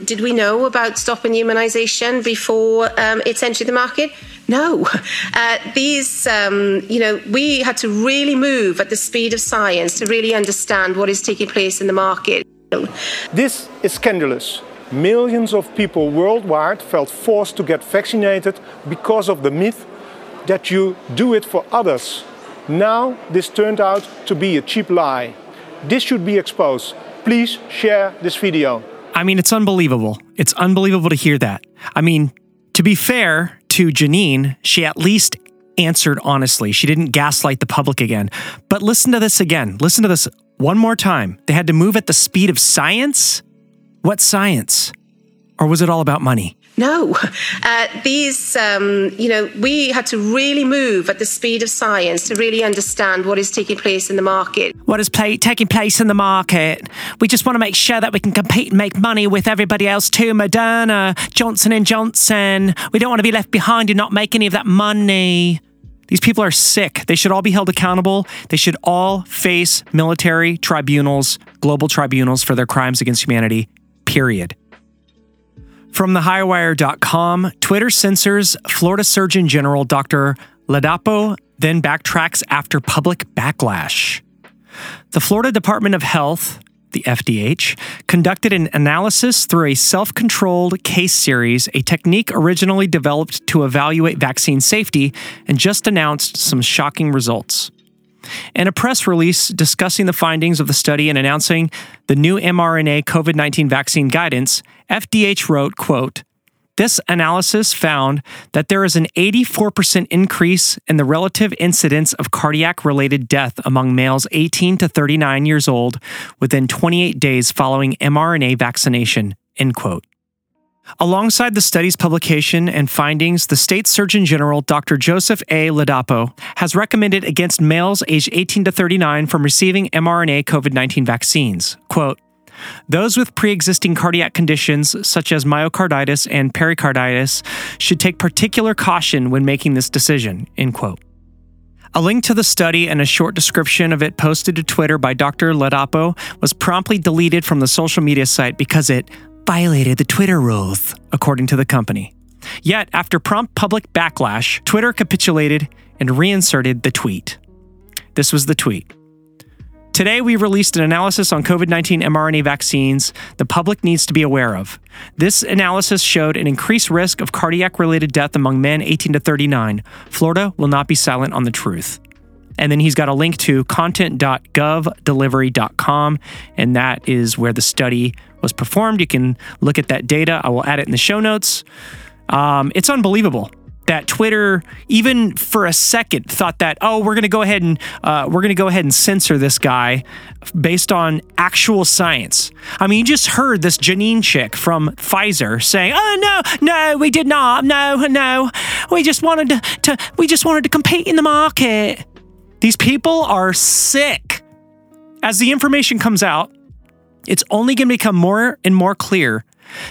did we know about stopping humanisation before it entered the market? No. We had to really move at the speed of science to really understand what is taking place in the market. This is scandalous. Millions of people worldwide felt forced to get vaccinated because of the myth that you do it for others. Now this turned out to be a cheap lie. This should be exposed. Please share this video. I mean, it's unbelievable. It's unbelievable to hear that. I mean, to be fair to Janine, she at least answered honestly. She didn't gaslight the public again. But listen to this again. Listen to this one more time. They had to move at the speed of science? What science? Or was it all about money? No. We had to really move at the speed of science to really understand what is taking place in the market. What is taking place in the market? We just want to make sure that we can compete and make money with everybody else too. Moderna, Johnson & Johnson. We don't want to be left behind and not make any of that money. These people are sick. They should all be held accountable. They should all face military tribunals, global tribunals for their crimes against humanity. period. From thehighwire.com, Twitter censors Florida Surgeon General Dr. Ladapo, then backtracks after public backlash. The Florida Department of Health, the FDH, conducted an analysis through a self-controlled case series, a technique originally developed to evaluate vaccine safety, and just announced some shocking results. In a press release discussing the findings of the study and announcing the new mRNA COVID-19 vaccine guidance, FDH wrote, quote, "This analysis found that there is an 84% increase in the relative incidence of cardiac-related death among males 18 to 39 years old within 28 days following mRNA vaccination," end quote. Alongside the study's publication and findings, the state's Surgeon General, Dr. Joseph A. Ladapo, has recommended against males aged 18 to 39 from receiving mRNA COVID-19 vaccines. Quote, "Those with pre-existing cardiac conditions, such as myocarditis and pericarditis, should take particular caution when making this decision," end quote. A link to the study and a short description of it posted to Twitter by Dr. Ladapo was promptly deleted from the social media site because it violated the Twitter rules, according to the company. Yet, after prompt public backlash, Twitter capitulated and reinserted the tweet. This was the tweet. "Today, we released an analysis on COVID-19 mRNA vaccines the public needs to be aware of. This analysis showed an increased risk of cardiac-related death among men 18 to 39. Florida will not be silent on the truth." And then he's got a link to content.govdelivery.com, and that is where the study was performed. You can look at that data. I will add it in the show notes. It's unbelievable that Twitter, even for a second, thought that, oh, we're going to go ahead and censor this guy based on actual science. I mean, you just heard this Janine chick from Pfizer saying, "Oh no, we did not. No, we just wanted to compete in the market." These people are sick. As the information comes out, it's only going to become more and more clear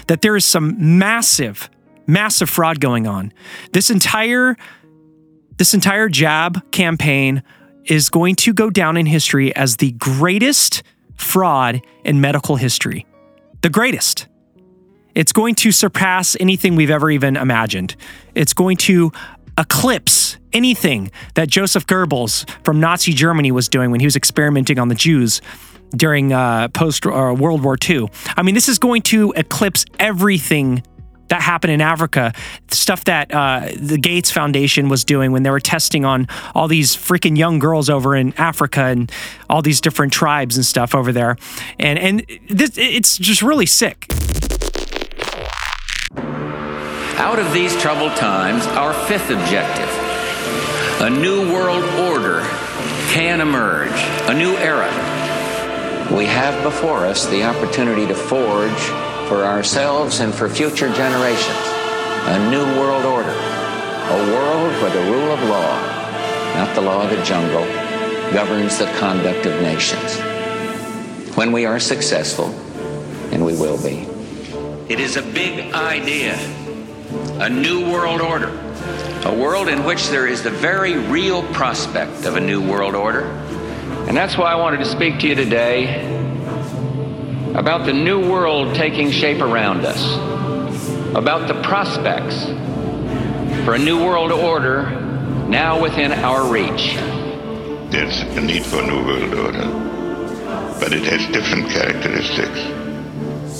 that there is some massive, massive fraud going on. This entire jab campaign is going to go down in history as the greatest fraud in medical history. The greatest. It's going to surpass anything we've ever even imagined. It's going to eclipse anything that Joseph Goebbels from Nazi Germany was doing when he was experimenting on the Jews during World War II. I mean, this is going to eclipse everything that happened in Africa, stuff that the Gates Foundation was doing when they were testing on all these freaking young girls over in Africa and all these different tribes and stuff over there. And this, it's just really sick. Out of these troubled times, our fifth objective, a new world order can emerge, a new era. We have before us the opportunity to forge for ourselves and for future generations a new world order, a world where the rule of law, not the law of the jungle, governs the conduct of nations. When we are successful, and we will be. It is a big idea, a new world order, a world in which there is the very real prospect of a new world order. And that's why I wanted to speak to you today about the new world taking shape around us, about the prospects for a new world order now within our reach. There's a need for a new world order, but it has different characteristics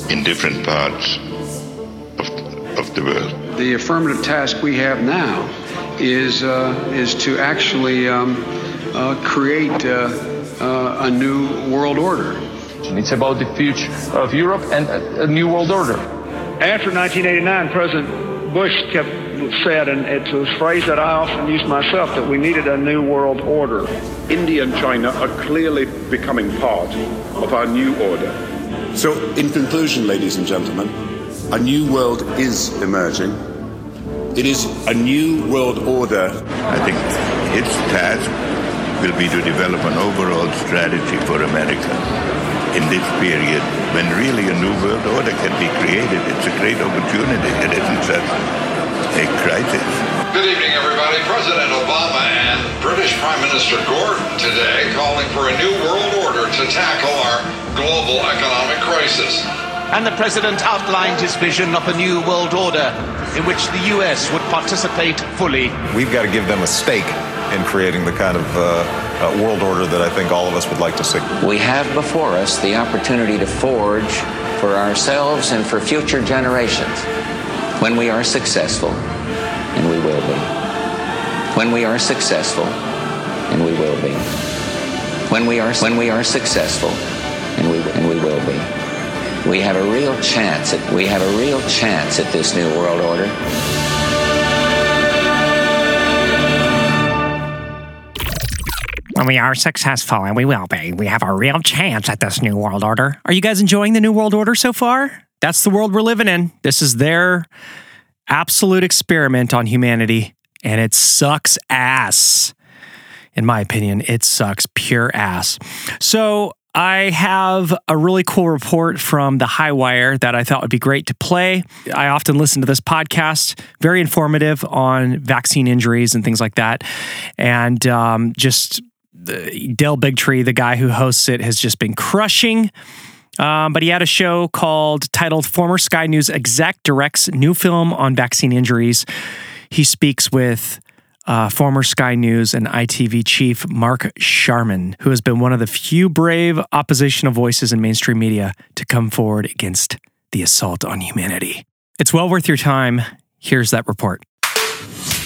in different parts of the world. The affirmative task we have now is to actually create a new world order. It's about the future of Europe and a new world order. After 1989, President Bush said, and it's a phrase that I often use myself, that we needed a new world order. India and China are clearly becoming part of our new order. So, in conclusion, ladies and gentlemen, a new world is emerging. It is a new world order. I think its task will be to develop an overall strategy for America in this period when really a new world order can be created. It's a great opportunity. It isn't just a crisis. Good evening, everybody. President Obama and British Prime Minister Gordon today calling for a new world order to tackle our global economic crisis. and the president outlined his vision of a new world order in which the U.S. would participate fully. We've got to give them a stake in creating the kind of world order that I think all of us would like to see. We have before us the opportunity to forge for ourselves and for future generations, when we are successful, and we will be. When we are successful, and we will be. When we are successful, and we will be. We have a real chance at this new world order. When we are successful, and we will be, we have a real chance at this new world order. Are you guys enjoying the new world order so far? That's the world we're living in. This is their absolute experiment on humanity, and it sucks ass. In my opinion, it sucks pure ass. So I have a really cool report from The High Wire that I thought would be great to play. I often listen to this podcast, very informative on vaccine injuries and things like that, and just... Dale Bigtree, the guy who hosts it, has just been crushing. But he had a show titled Former Sky News Exec Directs New Film on Vaccine Injuries. He speaks with former Sky News and ITV chief Mark Sharman, who has been one of the few brave oppositional voices in mainstream media to come forward against the assault on humanity. It's well worth your time. Here's that report.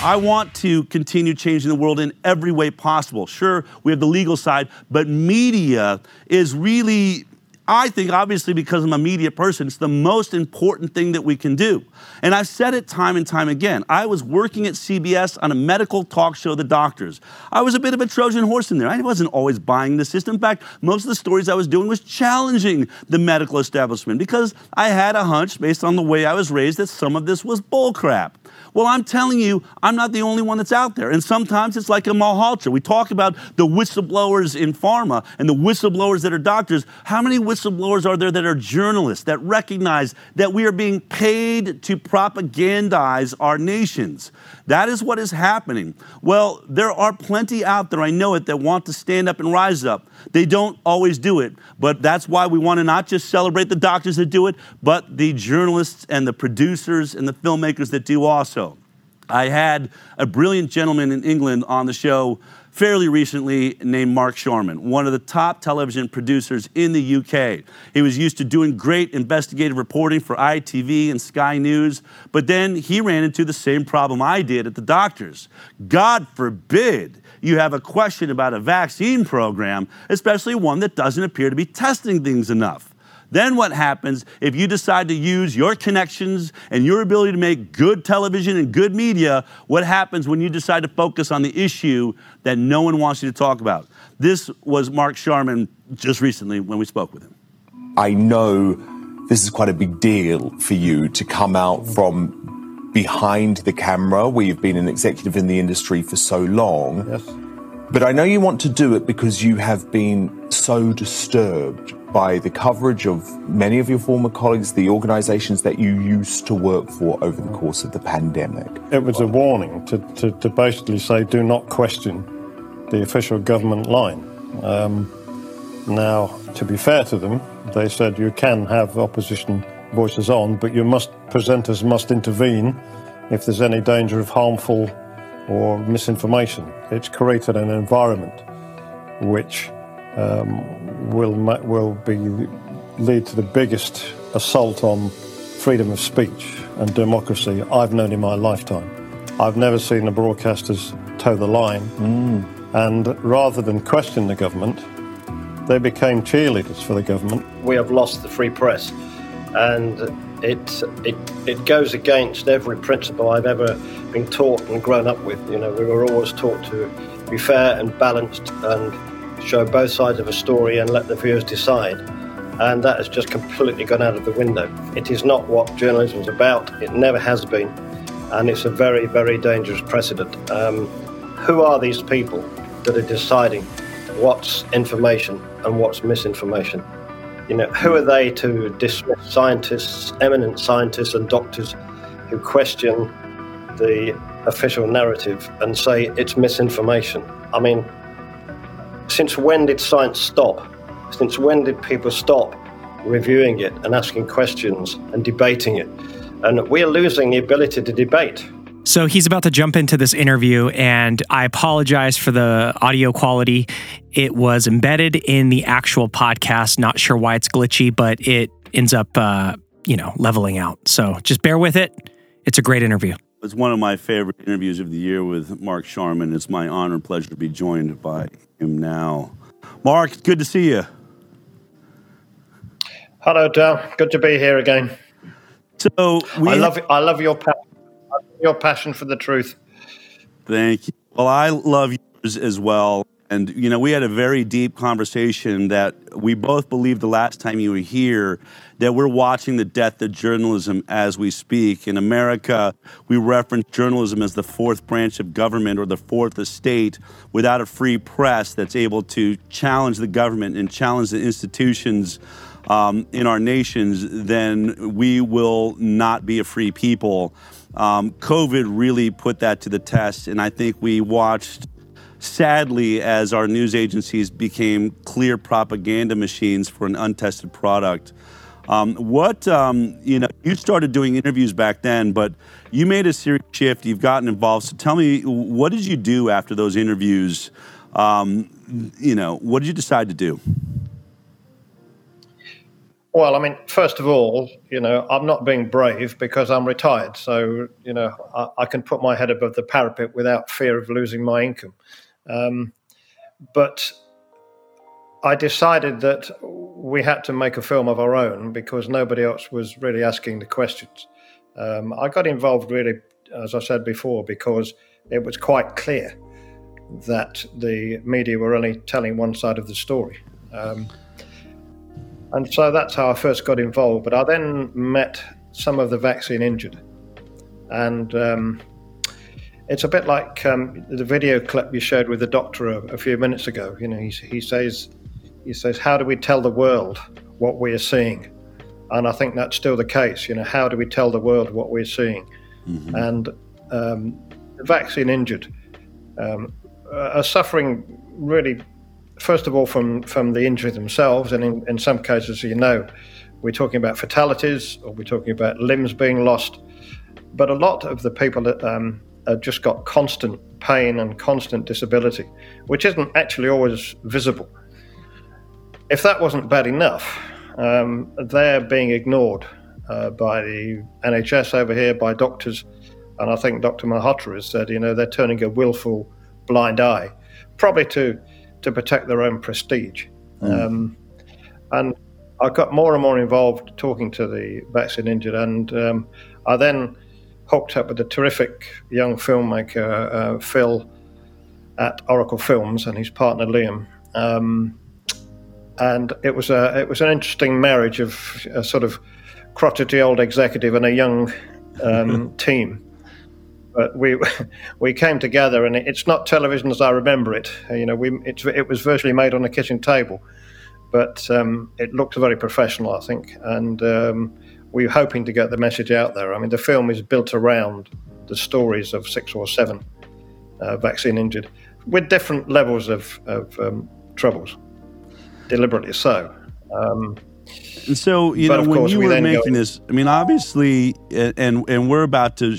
I want to continue changing the world in every way possible. Sure, we have the legal side, but media is really, I think, obviously because I'm a media person, it's the most important thing that we can do. And I've said it time and time again. I was working at CBS on a medical talk show, The Doctors. I was a bit of a Trojan horse in there. I wasn't always buying the system. In fact, most of the stories I was doing was challenging the medical establishment because I had a hunch, based on the way I was raised, that some of this was bullcrap. Well, I'm telling you, I'm not the only one that's out there. And sometimes it's like a Malhotra. We talk about the whistleblowers in pharma and the whistleblowers that are doctors. How many whistleblowers are there that are journalists that recognize that we are being paid to propagandize our nations? That is what is happening. Well, there are plenty out there, I know it, that want to stand up and rise up. They don't always do it, but that's why we want to not just celebrate the doctors that do it, but the journalists and the producers and the filmmakers that do also. I had a brilliant gentleman in England on the show fairly recently named Mark Sharman, one of the top television producers in the UK. He was used to doing great investigative reporting for ITV and Sky News, but then he ran into the same problem I did at the doctors. God forbid you have a question about a vaccine program, especially one that doesn't appear to be testing things enough. Then what happens if you decide to use your connections and your ability to make good television and good media? What happens when you decide to focus on the issue that no one wants you to talk about? This was Mark Sharman just recently when we spoke with him. I know this is quite a big deal for you to come out from behind the camera where you've been an executive in the industry for so long. Yes. But I know you want to do it because you have been so disturbed by the coverage of many of your former colleagues, the organizations that you used to work for over the course of the pandemic. It was a warning to basically say, do not question the official government line. Now, to be fair to them, they said you can have opposition voices on, but you must, presenters must intervene if there's any danger of harmful or misinformation. It's created an environment which will lead to the biggest assault on freedom of speech and democracy I've known in my lifetime. I've never seen the broadcasters toe the line. And rather than question the government, they became cheerleaders for the government. We have lost the free press, and it goes against every principle I've ever been taught and grown up with. You know, we were always taught to be fair and balanced and show both sides of a story and let the viewers decide, and that has just completely gone out of the window. It is not what journalism is about. It never has been, and it's a very, very dangerous precedent. Who are these people that are deciding what's information and what's misinformation? You know, who are they to dismiss scientists, eminent scientists and doctors who question the official narrative and say it's misinformation? I mean, since when did science stop? Since when did people stop reviewing it and asking questions and debating it. And we're losing the ability to debate. So he's about to jump into this interview, and I apologize for the audio quality. It was embedded in the actual podcast. Not sure why it's glitchy, but it ends up, leveling out. So just bear with it. It's a great interview. It's one of my favorite interviews of the year with Mark Sharman. It's my honor and pleasure to be joined by him now. Mark, it's good to see you. Hello, Dal. Good to be here again. So I love your passion. Your passion for the truth. Thank you. Well, I love yours as well. And, we had a very deep conversation that we both believed the last time you were here that we're watching the death of journalism as we speak. In America, we reference journalism as the fourth branch of government or the fourth estate without a free press that's able to challenge the government and challenge the institutions in our nations, then we will not be a free people. COVID really put that to the test, and I think we watched, sadly, as our news agencies became clear propaganda machines for an untested product. You started doing interviews back then, but you made a serious shift. You've gotten involved. So tell me, what did you do after those interviews? What did you decide to do? Well, I mean, first of all, I'm not being brave because I'm retired. So, I can put my head above the parapet without fear of losing my income. But I decided that we had to make a film of our own because nobody else was really asking the questions. I got involved really, as I said before, because it was quite clear that the media were only telling one side of the story. And so that's how I first got involved. But I then met some of the vaccine injured. And it's a bit like the video clip you showed with the doctor a few minutes ago. He says, how do we tell the world what we are seeing? And I think that's still the case. How do we tell the world what we're seeing? Mm-hmm. And the vaccine injured are suffering really, first of all, from the injury themselves, and in some cases, we're talking about fatalities or we're talking about limbs being lost. But a lot of the people that have just got constant pain and constant disability, which isn't actually always visible. If that wasn't bad enough, they're being ignored by the NHS over here, by doctors. And I think Dr. Malhotra has said, they're turning a willful blind eye, probably to protect their own prestige. Mm. And I got more and more involved talking to the vaccine injured, and I then hooked up with a terrific young filmmaker, Phil, at Oracle Films, and his partner Liam. And it was an interesting marriage of a sort of crotchety old executive and a young team. But we came together, and it's not television as I remember it. It was virtually made on a kitchen table, but it looked very professional, I think. And we were hoping to get the message out there. I mean, the film is built around the stories of 6 or 7 vaccine injured with different levels of troubles, deliberately so. And so, when you were making this, I mean, obviously, and we're about to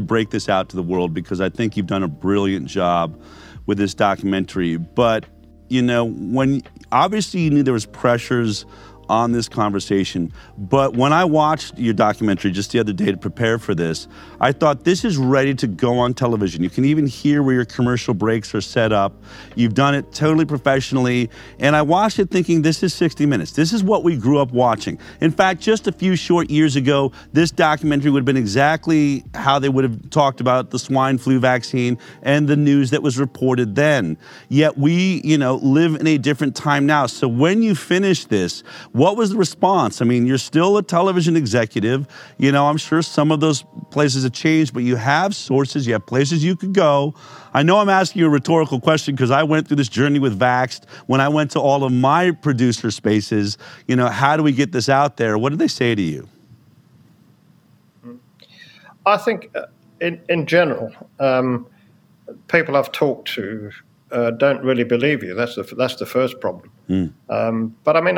break this out to the world because I think you've done a brilliant job with this documentary. But, when obviously you knew there was pressures on this conversation. But when I watched your documentary just the other day to prepare for this, I thought this is ready to go on television. You can even hear where your commercial breaks are set up. You've done it totally professionally. And I watched it thinking this is 60 Minutes. This is what we grew up watching. In fact, just a few short years ago, this documentary would have been exactly how they would have talked about the swine flu vaccine and the news that was reported then. Yet we, live in a different time now. So when you finish this, what was the response? I mean, you're still a television executive. I'm sure some of those places have changed, but you have sources, you have places you could go. I know I'm asking you a rhetorical question because I went through this journey with Vaxxed. When I went to all of my producer spaces, how do we get this out there? What did they say to you? I think in general, people I've talked to don't really believe you. That's the first problem. Mm. But I mean,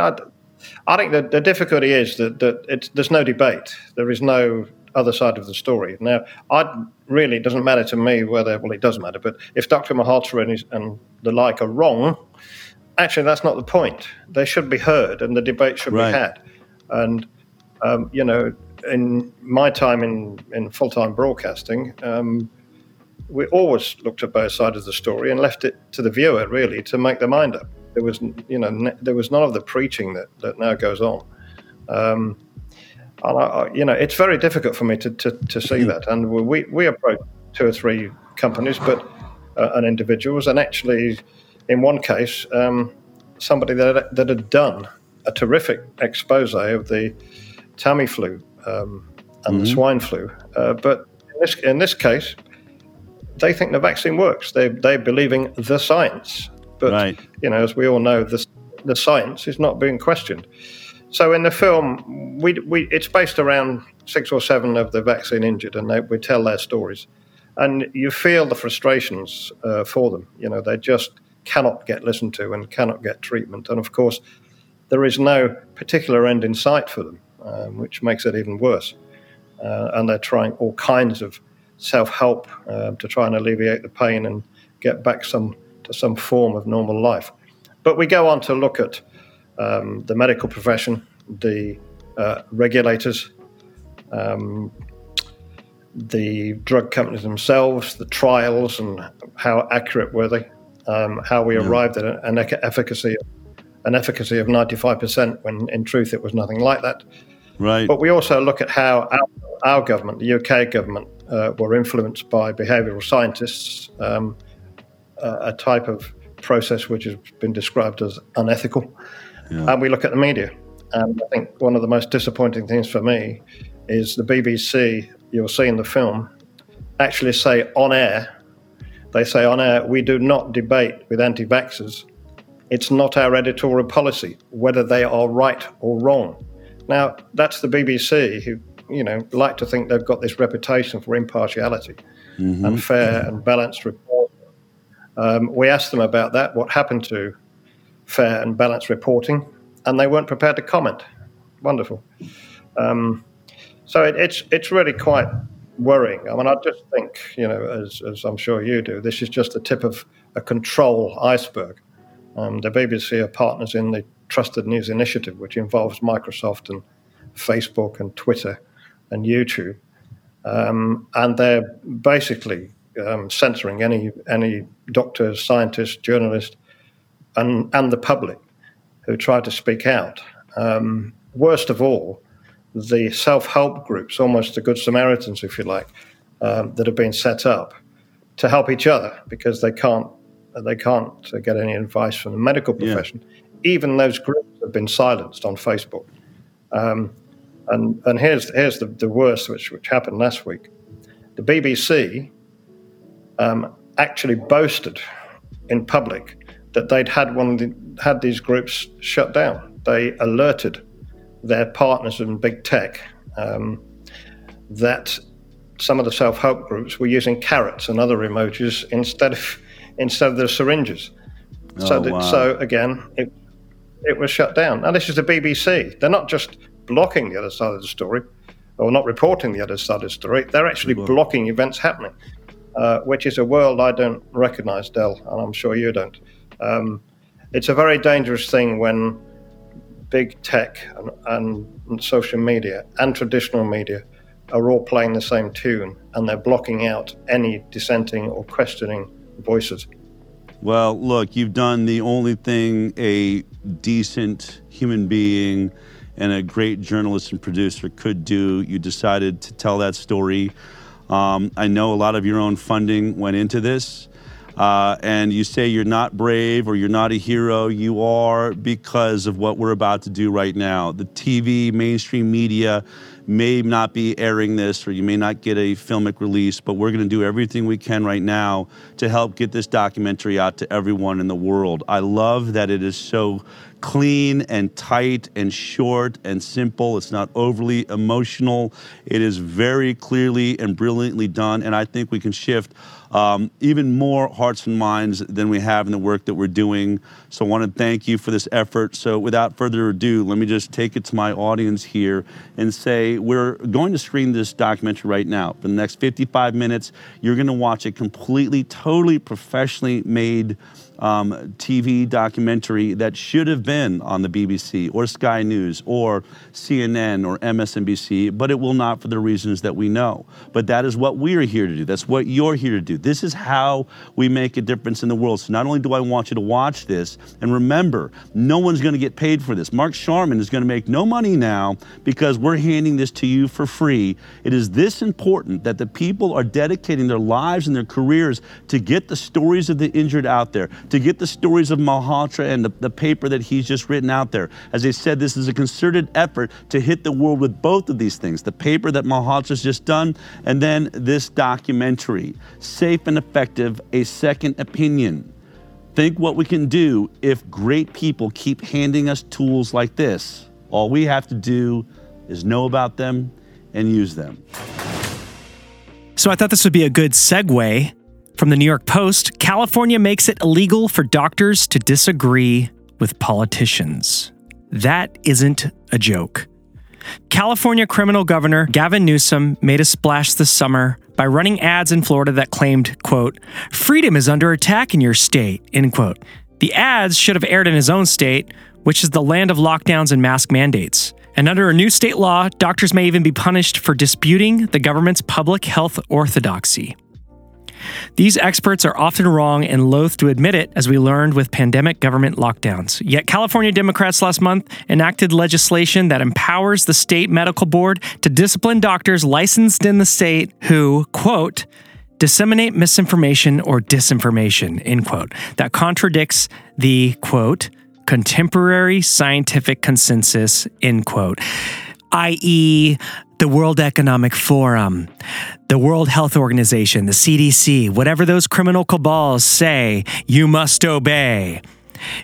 I think that the difficulty is that there's no debate. There is no other side of the story. Now, it doesn't matter to me whether, well, it does matter, but if Dr. Malhotra and the like are wrong, actually that's not the point. They should be heard and the debate should be had. And, in my time in full-time broadcasting, we always looked at both sides of the story and left it to the viewer, really, to make their mind up. There was none of the preaching that now goes on. It's very difficult for me to see that. And we approached 2 or 3 companies, and individuals, and actually, in one case, somebody that had done a terrific expose of the Tamiflu and the swine flu. But in this case, they think the vaccine works. They're believing the science. But, as we all know, the science is not being questioned. So in the film, it's based around 6 or 7 of the vaccine injured, and we tell their stories. And you feel the frustrations for them. They just cannot get listened to and cannot get treatment. And, of course, there is no particular end in sight for them, which makes it even worse. And they're trying all kinds of self-help to try and alleviate the pain and get back some form of normal life. But we go on to look at the medical profession, the regulators, the drug companies themselves, the trials, and how accurate were they, how we arrived at an efficacy of 95% when in truth it was nothing like that. Right. But we also look at how our government, the UK government, were influenced by behavioural scientists, a type of process which has been described as unethical. Yeah. And we look at the media. And I think one of the most disappointing things for me is the BBC, you'll see in the film, actually say on air, we do not debate with anti-vaxxers. It's not our editorial policy, whether they are right or wrong. Now, that's the BBC who, like to think they've got this reputation for impartiality and fair and balanced reporting. We asked them about that, what happened to fair and balanced reporting, and they weren't prepared to comment. Wonderful. So it's really quite worrying. I mean, I just think, as I'm sure you do, this is just the tip of a control iceberg. The BBC are partners in the Trusted News Initiative, which involves Microsoft and Facebook and Twitter and YouTube. And they're basically censoring any doctors, scientists, journalists, and the public who try to speak out. Worst of all, the self-help groups, almost the Good Samaritans, if you like, that have been set up to help each other because they can't get any advice from the medical profession. Yeah. Even those groups have been silenced on Facebook. And here's the worst, which happened last week. The BBC actually boasted in public that they'd had these groups shut down. They alerted their partners in big tech that some of the self-help groups were using carrots and other emojis instead of the syringes. So again, it was shut down. Now, this is the BBC. They're not just blocking the other side of the story or not reporting the other side of the story. They're actually blocking events happening, which is a world I don't recognize, Del, and I'm sure you don't. It's a very dangerous thing when big tech and social media and traditional media are all playing the same tune and they're blocking out any dissenting or questioning voices. Well, look, you've done the only thing a decent human being and a great journalist and producer could do. You decided to tell that story. I know a lot of your own funding went into this, and you say you're not brave or you're not a hero. You are, because of what we're about to do right now. The TV, mainstream media, may not be airing this, or you may not get a filmic release, but we're gonna do everything we can right now to help get this documentary out to everyone in the world. I love that it is so clean and tight and short and simple. It's not overly emotional. It is very clearly and brilliantly done, and I think we can shift even more hearts and minds than we have in the work that we're doing. So I want to thank you for this effort. So without further ado, let me just take it to my audience here and say, we're going to screen this documentary right now. For the next 55 minutes, you're going to watch a completely, totally professionally made TV documentary that should have been on the BBC or Sky News or CNN or MSNBC, but it will not for the reasons that we know. But that is what we are here to do. That's what you're here to do. This is how we make a difference in the world. So not only do I want you to watch this, and remember, no one's going to get paid for this. Mark Sharman is going to make no money now because we're handing this to you for free. It is this important that the people are dedicating their lives and their careers to get the stories of the injured out there, to get the stories of Malhotra and the paper that he's just written out there. As I said, this is a concerted effort to hit the world with both of these things, the paper that Malhotra's just done, and then this documentary, Safe and Effective, A Second Opinion. Think what we can do if great people keep handing us tools like this. All we have to do is know about them and use them. So I thought this would be a good segue. From the New York Post, California makes it illegal for doctors to disagree with politicians. That isn't a joke. California criminal governor Gavin Newsom made a splash this summer by running ads in Florida that claimed, quote, freedom is under attack in your state, end quote. The ads should have aired in his own state, which is the land of lockdowns and mask mandates. And under a new state law, doctors may even be punished for disputing the government's public health orthodoxy. These experts are often wrong and loath to admit it, as we learned with pandemic government lockdowns. Yet California Democrats last month enacted legislation that empowers the state medical board to discipline doctors licensed in the state who, quote, disseminate misinformation or disinformation, end quote, that contradicts the, quote, contemporary scientific consensus, end quote, i.e., the World Economic Forum, the World Health Organization, the CDC, whatever those criminal cabals say, you must obey.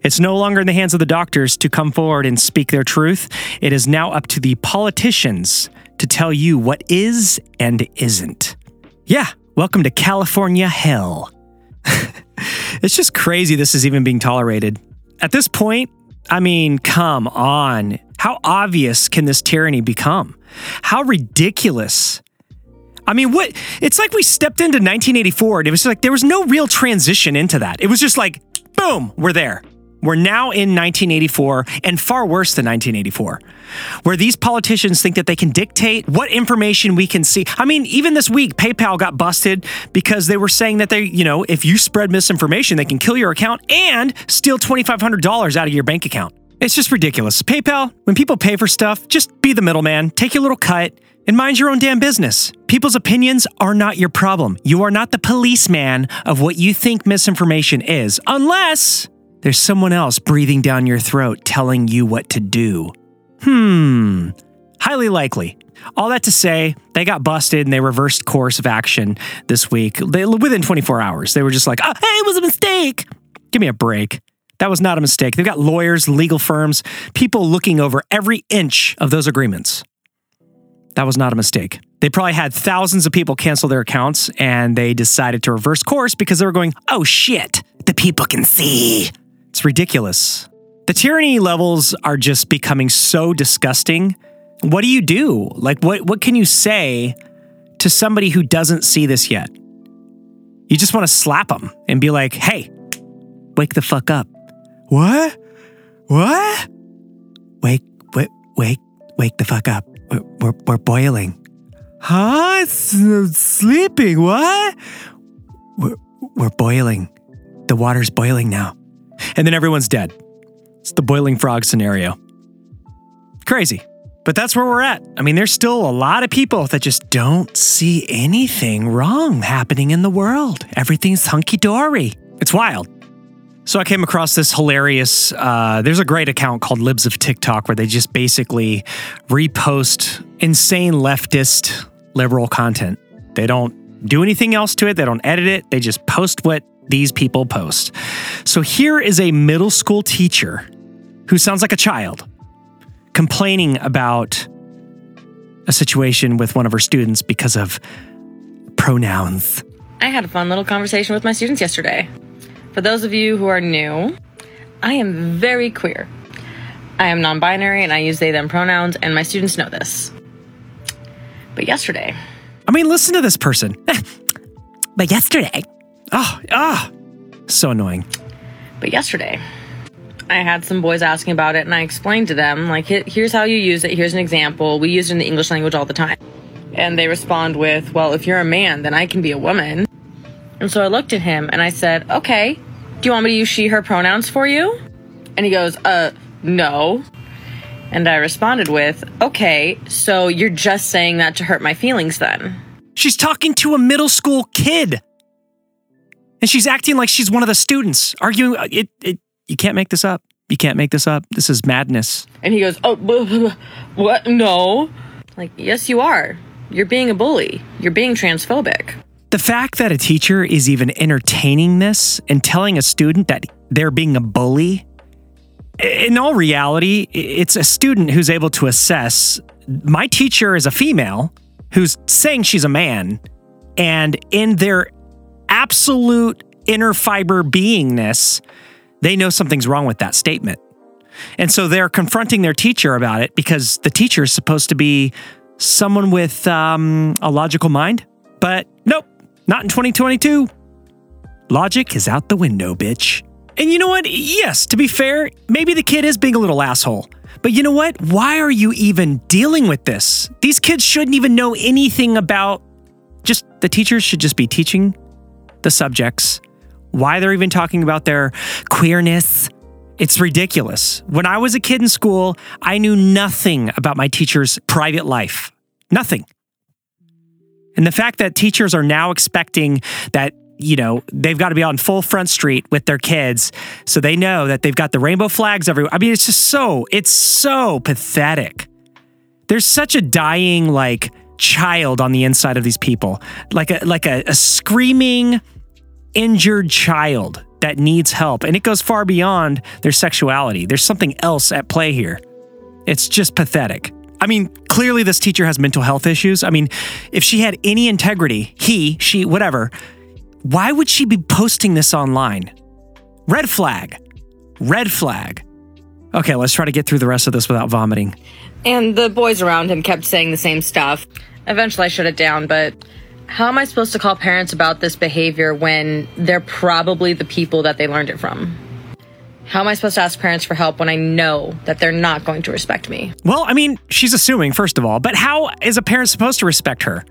It's no longer in the hands of the doctors to come forward and speak their truth. It is now up to the politicians to tell you what is and isn't. Yeah, welcome to California hell. It's just crazy this is even being tolerated. At this point, I mean, come on. How obvious can this tyranny become? How ridiculous. I mean, what? It's like we stepped into 1984 and it was like there was no real transition into that. It was just like, boom, we're there. We're now in 1984, and far worse than 1984, where these politicians think that they can dictate what information we can see. I mean, even this week, PayPal got busted because they were saying that they, you know, if you spread misinformation, they can kill your account and steal $2,500 out of your bank account. It's just ridiculous. PayPal, when people pay for stuff, just be the middleman, take your little cut, and mind your own damn business. People's opinions are not your problem. You are not the policeman of what you think misinformation is, unless there's someone else breathing down your throat telling you what to do. Highly likely. All that to say, they got busted and they reversed course of action this week. Within 24 hours, they were just like, oh, hey, it was a mistake. Give me a break. That was not a mistake. They've got lawyers, legal firms, people looking over every inch of those agreements. That was not a mistake. They probably had thousands of people cancel their accounts, and they decided to reverse course because they were going, oh shit, the people can see. It's ridiculous. The tyranny levels are just becoming so disgusting. What do you do? Like, what can you say to somebody who doesn't see this yet? You just want to slap them and be like, hey, wake the fuck up. What? What? Wake the fuck up. We're boiling. Huh? It's sleeping. What? We're boiling. The water's boiling now. And then everyone's dead. It's the boiling frog scenario. Crazy. But that's where we're at. I mean, there's still a lot of people that just don't see anything wrong happening in the world. Everything's hunky-dory. It's wild. So I came across this hilarious, there's a great account called Libs of TikTok where they just basically repost insane leftist liberal content. They don't do anything else to it. They don't edit it. They just post what these people post. So here is a middle school teacher who sounds like a child complaining about a situation with one of her students because of pronouns. I had a fun little conversation with my students yesterday. For those of you who are new, I am very queer. I am non-binary and I use they, them pronouns, and my students know this. But yesterday... I mean, listen to this person. But yesterday... so annoying. But yesterday, I had some boys asking about it, and I explained to them, like, here's how you use it. Here's an example. We use it in the English language all the time. And they respond with, well, if you're a man, then I can be a woman. And so I looked at him and I said, okay, do you want me to use she, her pronouns for you? And he goes, no. And I responded with, okay, so you're just saying that to hurt my feelings then. She's talking to a middle school kid. And she's acting like she's one of the students, arguing, you can't make this up. You can't make this up. This is madness. And he goes, oh, what? No. Like, yes, you are. You're being a bully. You're being transphobic. The fact that a teacher is even entertaining this and telling a student that they're being a bully, in all reality, it's a student who's able to assess, my teacher is a female who's saying she's a man, and in their absolute inner fiber beingness, they know something's wrong with that statement. And so they're confronting their teacher about it because the teacher is supposed to be someone with a logical mind, but nope. Not in 2022. Logic is out the window, bitch. And you know what? Yes, to be fair, maybe the kid is being a little asshole. But you know what? Why are you even dealing with this? These kids shouldn't even know anything about... Just the teachers should just be teaching the subjects, why they're even talking about their queerness. It's ridiculous. When I was a kid in school, I knew nothing about my teacher's private life. Nothing. And the fact that teachers are now expecting that, you know, they've got to be on full front street with their kids so they know that they've got the rainbow flags everywhere. I mean, it's so pathetic. There's such a dying, like, child on the inside of these people. Like a screaming, injured child that needs help. And it goes far beyond their sexuality. There's something else at play here. It's just pathetic. I mean, clearly this teacher has mental health issues. I mean, if she had any integrity, she, whatever, why would she be posting this online? Red flag. Red flag. Okay, let's try to get through the rest of this without vomiting. And the boys around him kept saying the same stuff. Eventually I shut it down, but how am I supposed to call parents about this behavior when they're probably the people that they learned it from? How am I supposed to ask parents for help when I know that they're not going to respect me? Well, I mean, she's assuming, first of all, but how is a parent supposed to respect her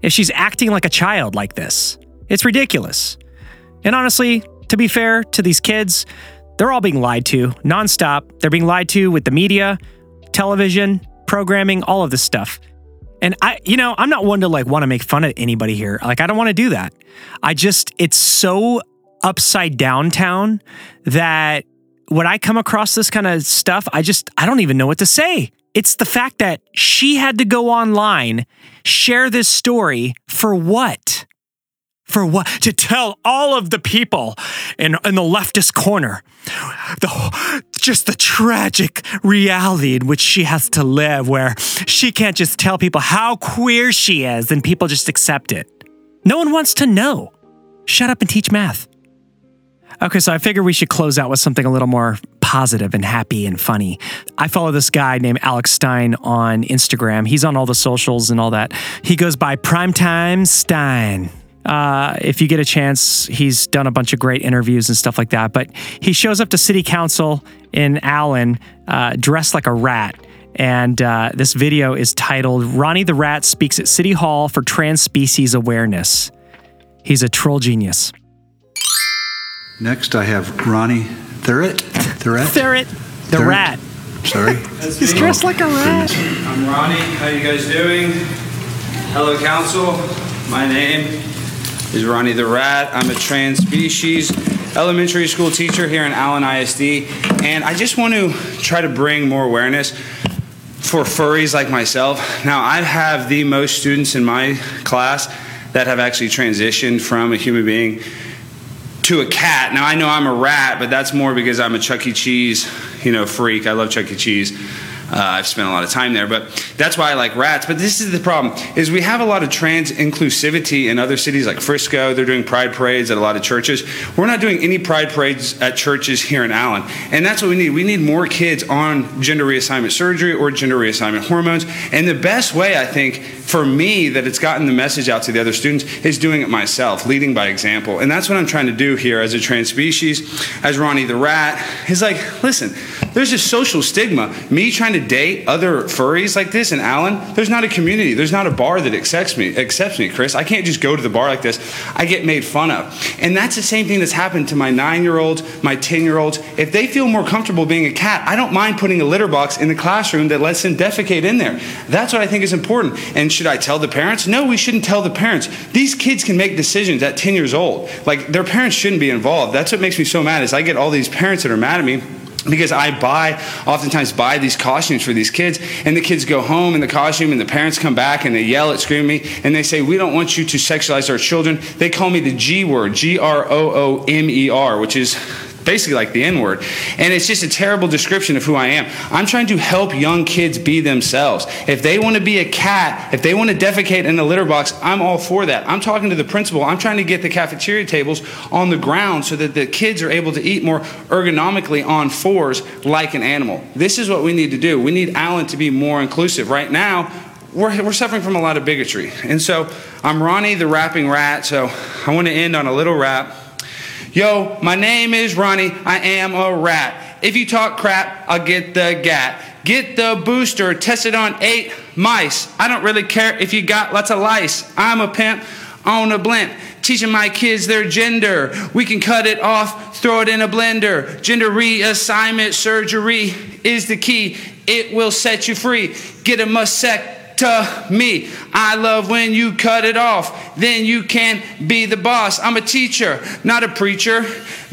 if she's acting like a child like this? It's ridiculous. And honestly, to be fair to these kids, they're all being lied to nonstop. They're being lied to with the media, television, programming, all of this stuff. And I'm not one to like want to make fun of anybody here. Like, I don't want to do that. It's so upside downtown that when I come across this kind of stuff, I don't even know what to say. It's the fact that she had to go online, share this story for what? For what? To tell all of the people in the leftist corner, just the tragic reality in which she has to live, where she can't just tell people how queer she is and people just accept it. No one wants to know. Shut up and teach math. Okay, so I figure we should close out with something a little more positive and happy and funny. I follow this guy named Alex Stein on Instagram. He's on all the socials and all that. He goes by Primetime Stein. If you get a chance, he's done a bunch of great interviews and stuff like that. But he shows up to city council in Allen dressed like a rat. And this video is titled, Ronnie the Rat Speaks at City Hall for Trans Species Awareness. He's a troll genius. Next, I have Ronnie Thurrett. Rat. Sorry. He's dressed like a rat. I'm Ronnie. How you guys doing? Hello, council. My name is Ronnie the Rat. I'm a trans species elementary school teacher here in Allen ISD, and I just want to try to bring more awareness for furries like myself. Now, I have the most students in my class that have actually transitioned from a human being to a cat. Now, I know I'm a rat, but that's more because I'm a Chuck E. Cheese, freak. I love Chuck E. Cheese. I've spent a lot of time there, but that's why I like rats. But this is the problem, is we have a lot of trans inclusivity in other cities like Frisco. They're doing pride parades at a lot of churches. We're not doing any pride parades at churches here in Allen, and that's what we need. We need more kids on gender reassignment surgery or gender reassignment hormones, and the best way, I think, for me that it's gotten the message out to the other students is doing it myself, leading by example, and that's what I'm trying to do here as a trans species, as Ronnie the Rat, is like, listen, there's just social stigma. Me trying to date other furries like this in Allen, there's not a community, there's not a bar that accepts me, Chris. I can't just go to the bar like this. I get made fun of. And that's the same thing that's happened to my 9-year-olds, my 10-year-olds. If they feel more comfortable being a cat, I don't mind putting a litter box in the classroom that lets them defecate in there. That's what I think is important. And should I tell the parents? No, we shouldn't tell the parents. These kids can make decisions at 10 years old. Like, their parents shouldn't be involved. That's what makes me so mad, is I get all these parents that are mad at me because I oftentimes buy these costumes for these kids, and the kids go home in the costume, and the parents come back, and they yell at, scream at me, and they say, we don't want you to sexualize our children. They call me the G word, G-R-O-O-M-E-R, which is basically like the N-word. And it's just a terrible description of who I am. I'm trying to help young kids be themselves. If they want to be a cat, if they want to defecate in a litter box, I'm all for that. I'm talking to the principal. I'm trying to get the cafeteria tables on the ground so that the kids are able to eat more ergonomically on fours like an animal. This is what we need to do. We need Allen to be more inclusive. Right now, we're suffering from a lot of bigotry. And so I'm Ronnie the Rapping Rat, so I want to end on a little rap. Yo, my name is Ronnie, I am a rat. If you talk crap, I'll get the gat. Get the booster, test it on 8 mice. I don't really care if you got lots of lice. I'm a pimp on a blimp, teaching my kids their gender. We can cut it off, throw it in a blender. Gender reassignment surgery is the key. It will set you free. Get a mastectomy. To me, I love when you cut it off, then you can be the boss. I'm a teacher, not a preacher.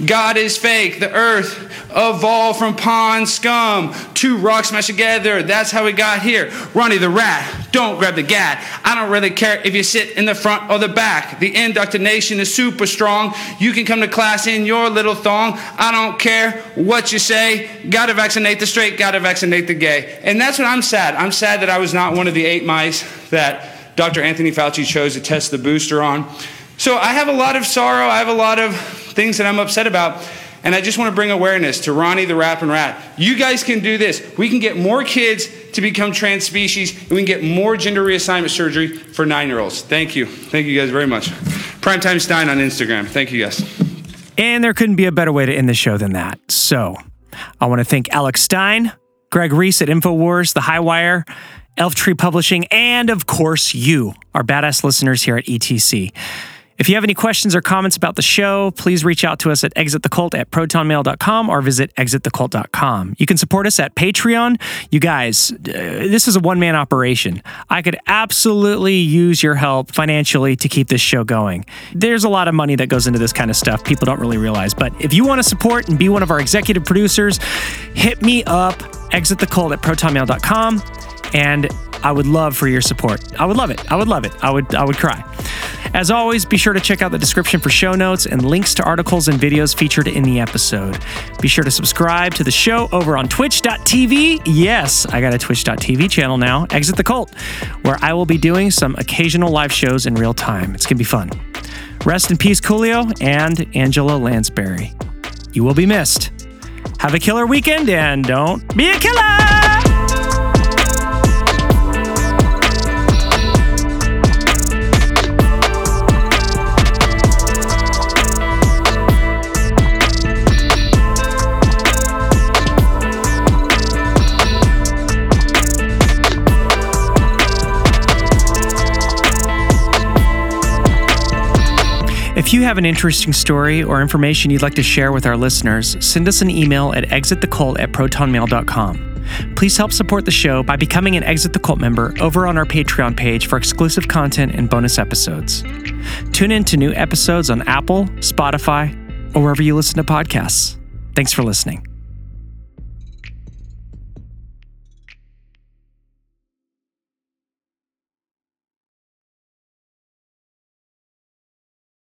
God is fake, the earth evolved from pond scum. Two rocks smashed together, that's how we got here. Ronnie the Rat, don't grab the gat. I don't really care if you sit in the front or the back. The indoctrination is super strong. You can come to class in your little thong. I don't care what you say. Gotta vaccinate the straight, gotta vaccinate the gay. And that's what I'm sad. I'm sad that I was not one of the 8 mice that Dr. Anthony Fauci chose to test the booster on. So I have a lot of sorrow. I have a lot of things that I'm upset about. And I just want to bring awareness to Ronnie the Rapping Rat. You guys can do this. We can get more kids to become trans species, and we can get more gender reassignment surgery for 9-year-olds. Thank you. Thank you guys very much. Primetime Stein on Instagram. Thank you guys. And there couldn't be a better way to end the show than that. So I want to thank Alex Stein, Greg Reese at InfoWars, The High Wire, Elftree Publishing, and of course you, our badass listeners here at ETC. If you have any questions or comments about the show, please reach out to us at exitthecult@protonmail.com or visit exitthecult.com. You can support us at Patreon. You guys, this is a one-man operation. I could absolutely use your help financially to keep this show going. There's a lot of money that goes into this kind of stuff. People don't really realize. But if you want to support and be one of our executive producers, hit me up, exitthecult@protonmail.com. And I would love for your support. I would love it. I would love it. I would cry. As always, be sure to check out the description for show notes and links to articles and videos featured in the episode. Be sure to subscribe to the show over on twitch.tv. Yes, I got a twitch.tv channel now, Exit the Cult, where I will be doing some occasional live shows in real time. It's going to be fun. Rest in peace, Coolio and Angela Lansbury. You will be missed. Have a killer weekend and don't be a killer! If you have an interesting story or information you'd like to share with our listeners, send us an email at exitthecult@protonmail.com. Please help support the show by becoming an Exit the Cult member over on our Patreon page for exclusive content and bonus episodes. Tune in to new episodes on Apple, Spotify, or wherever you listen to podcasts. Thanks for listening.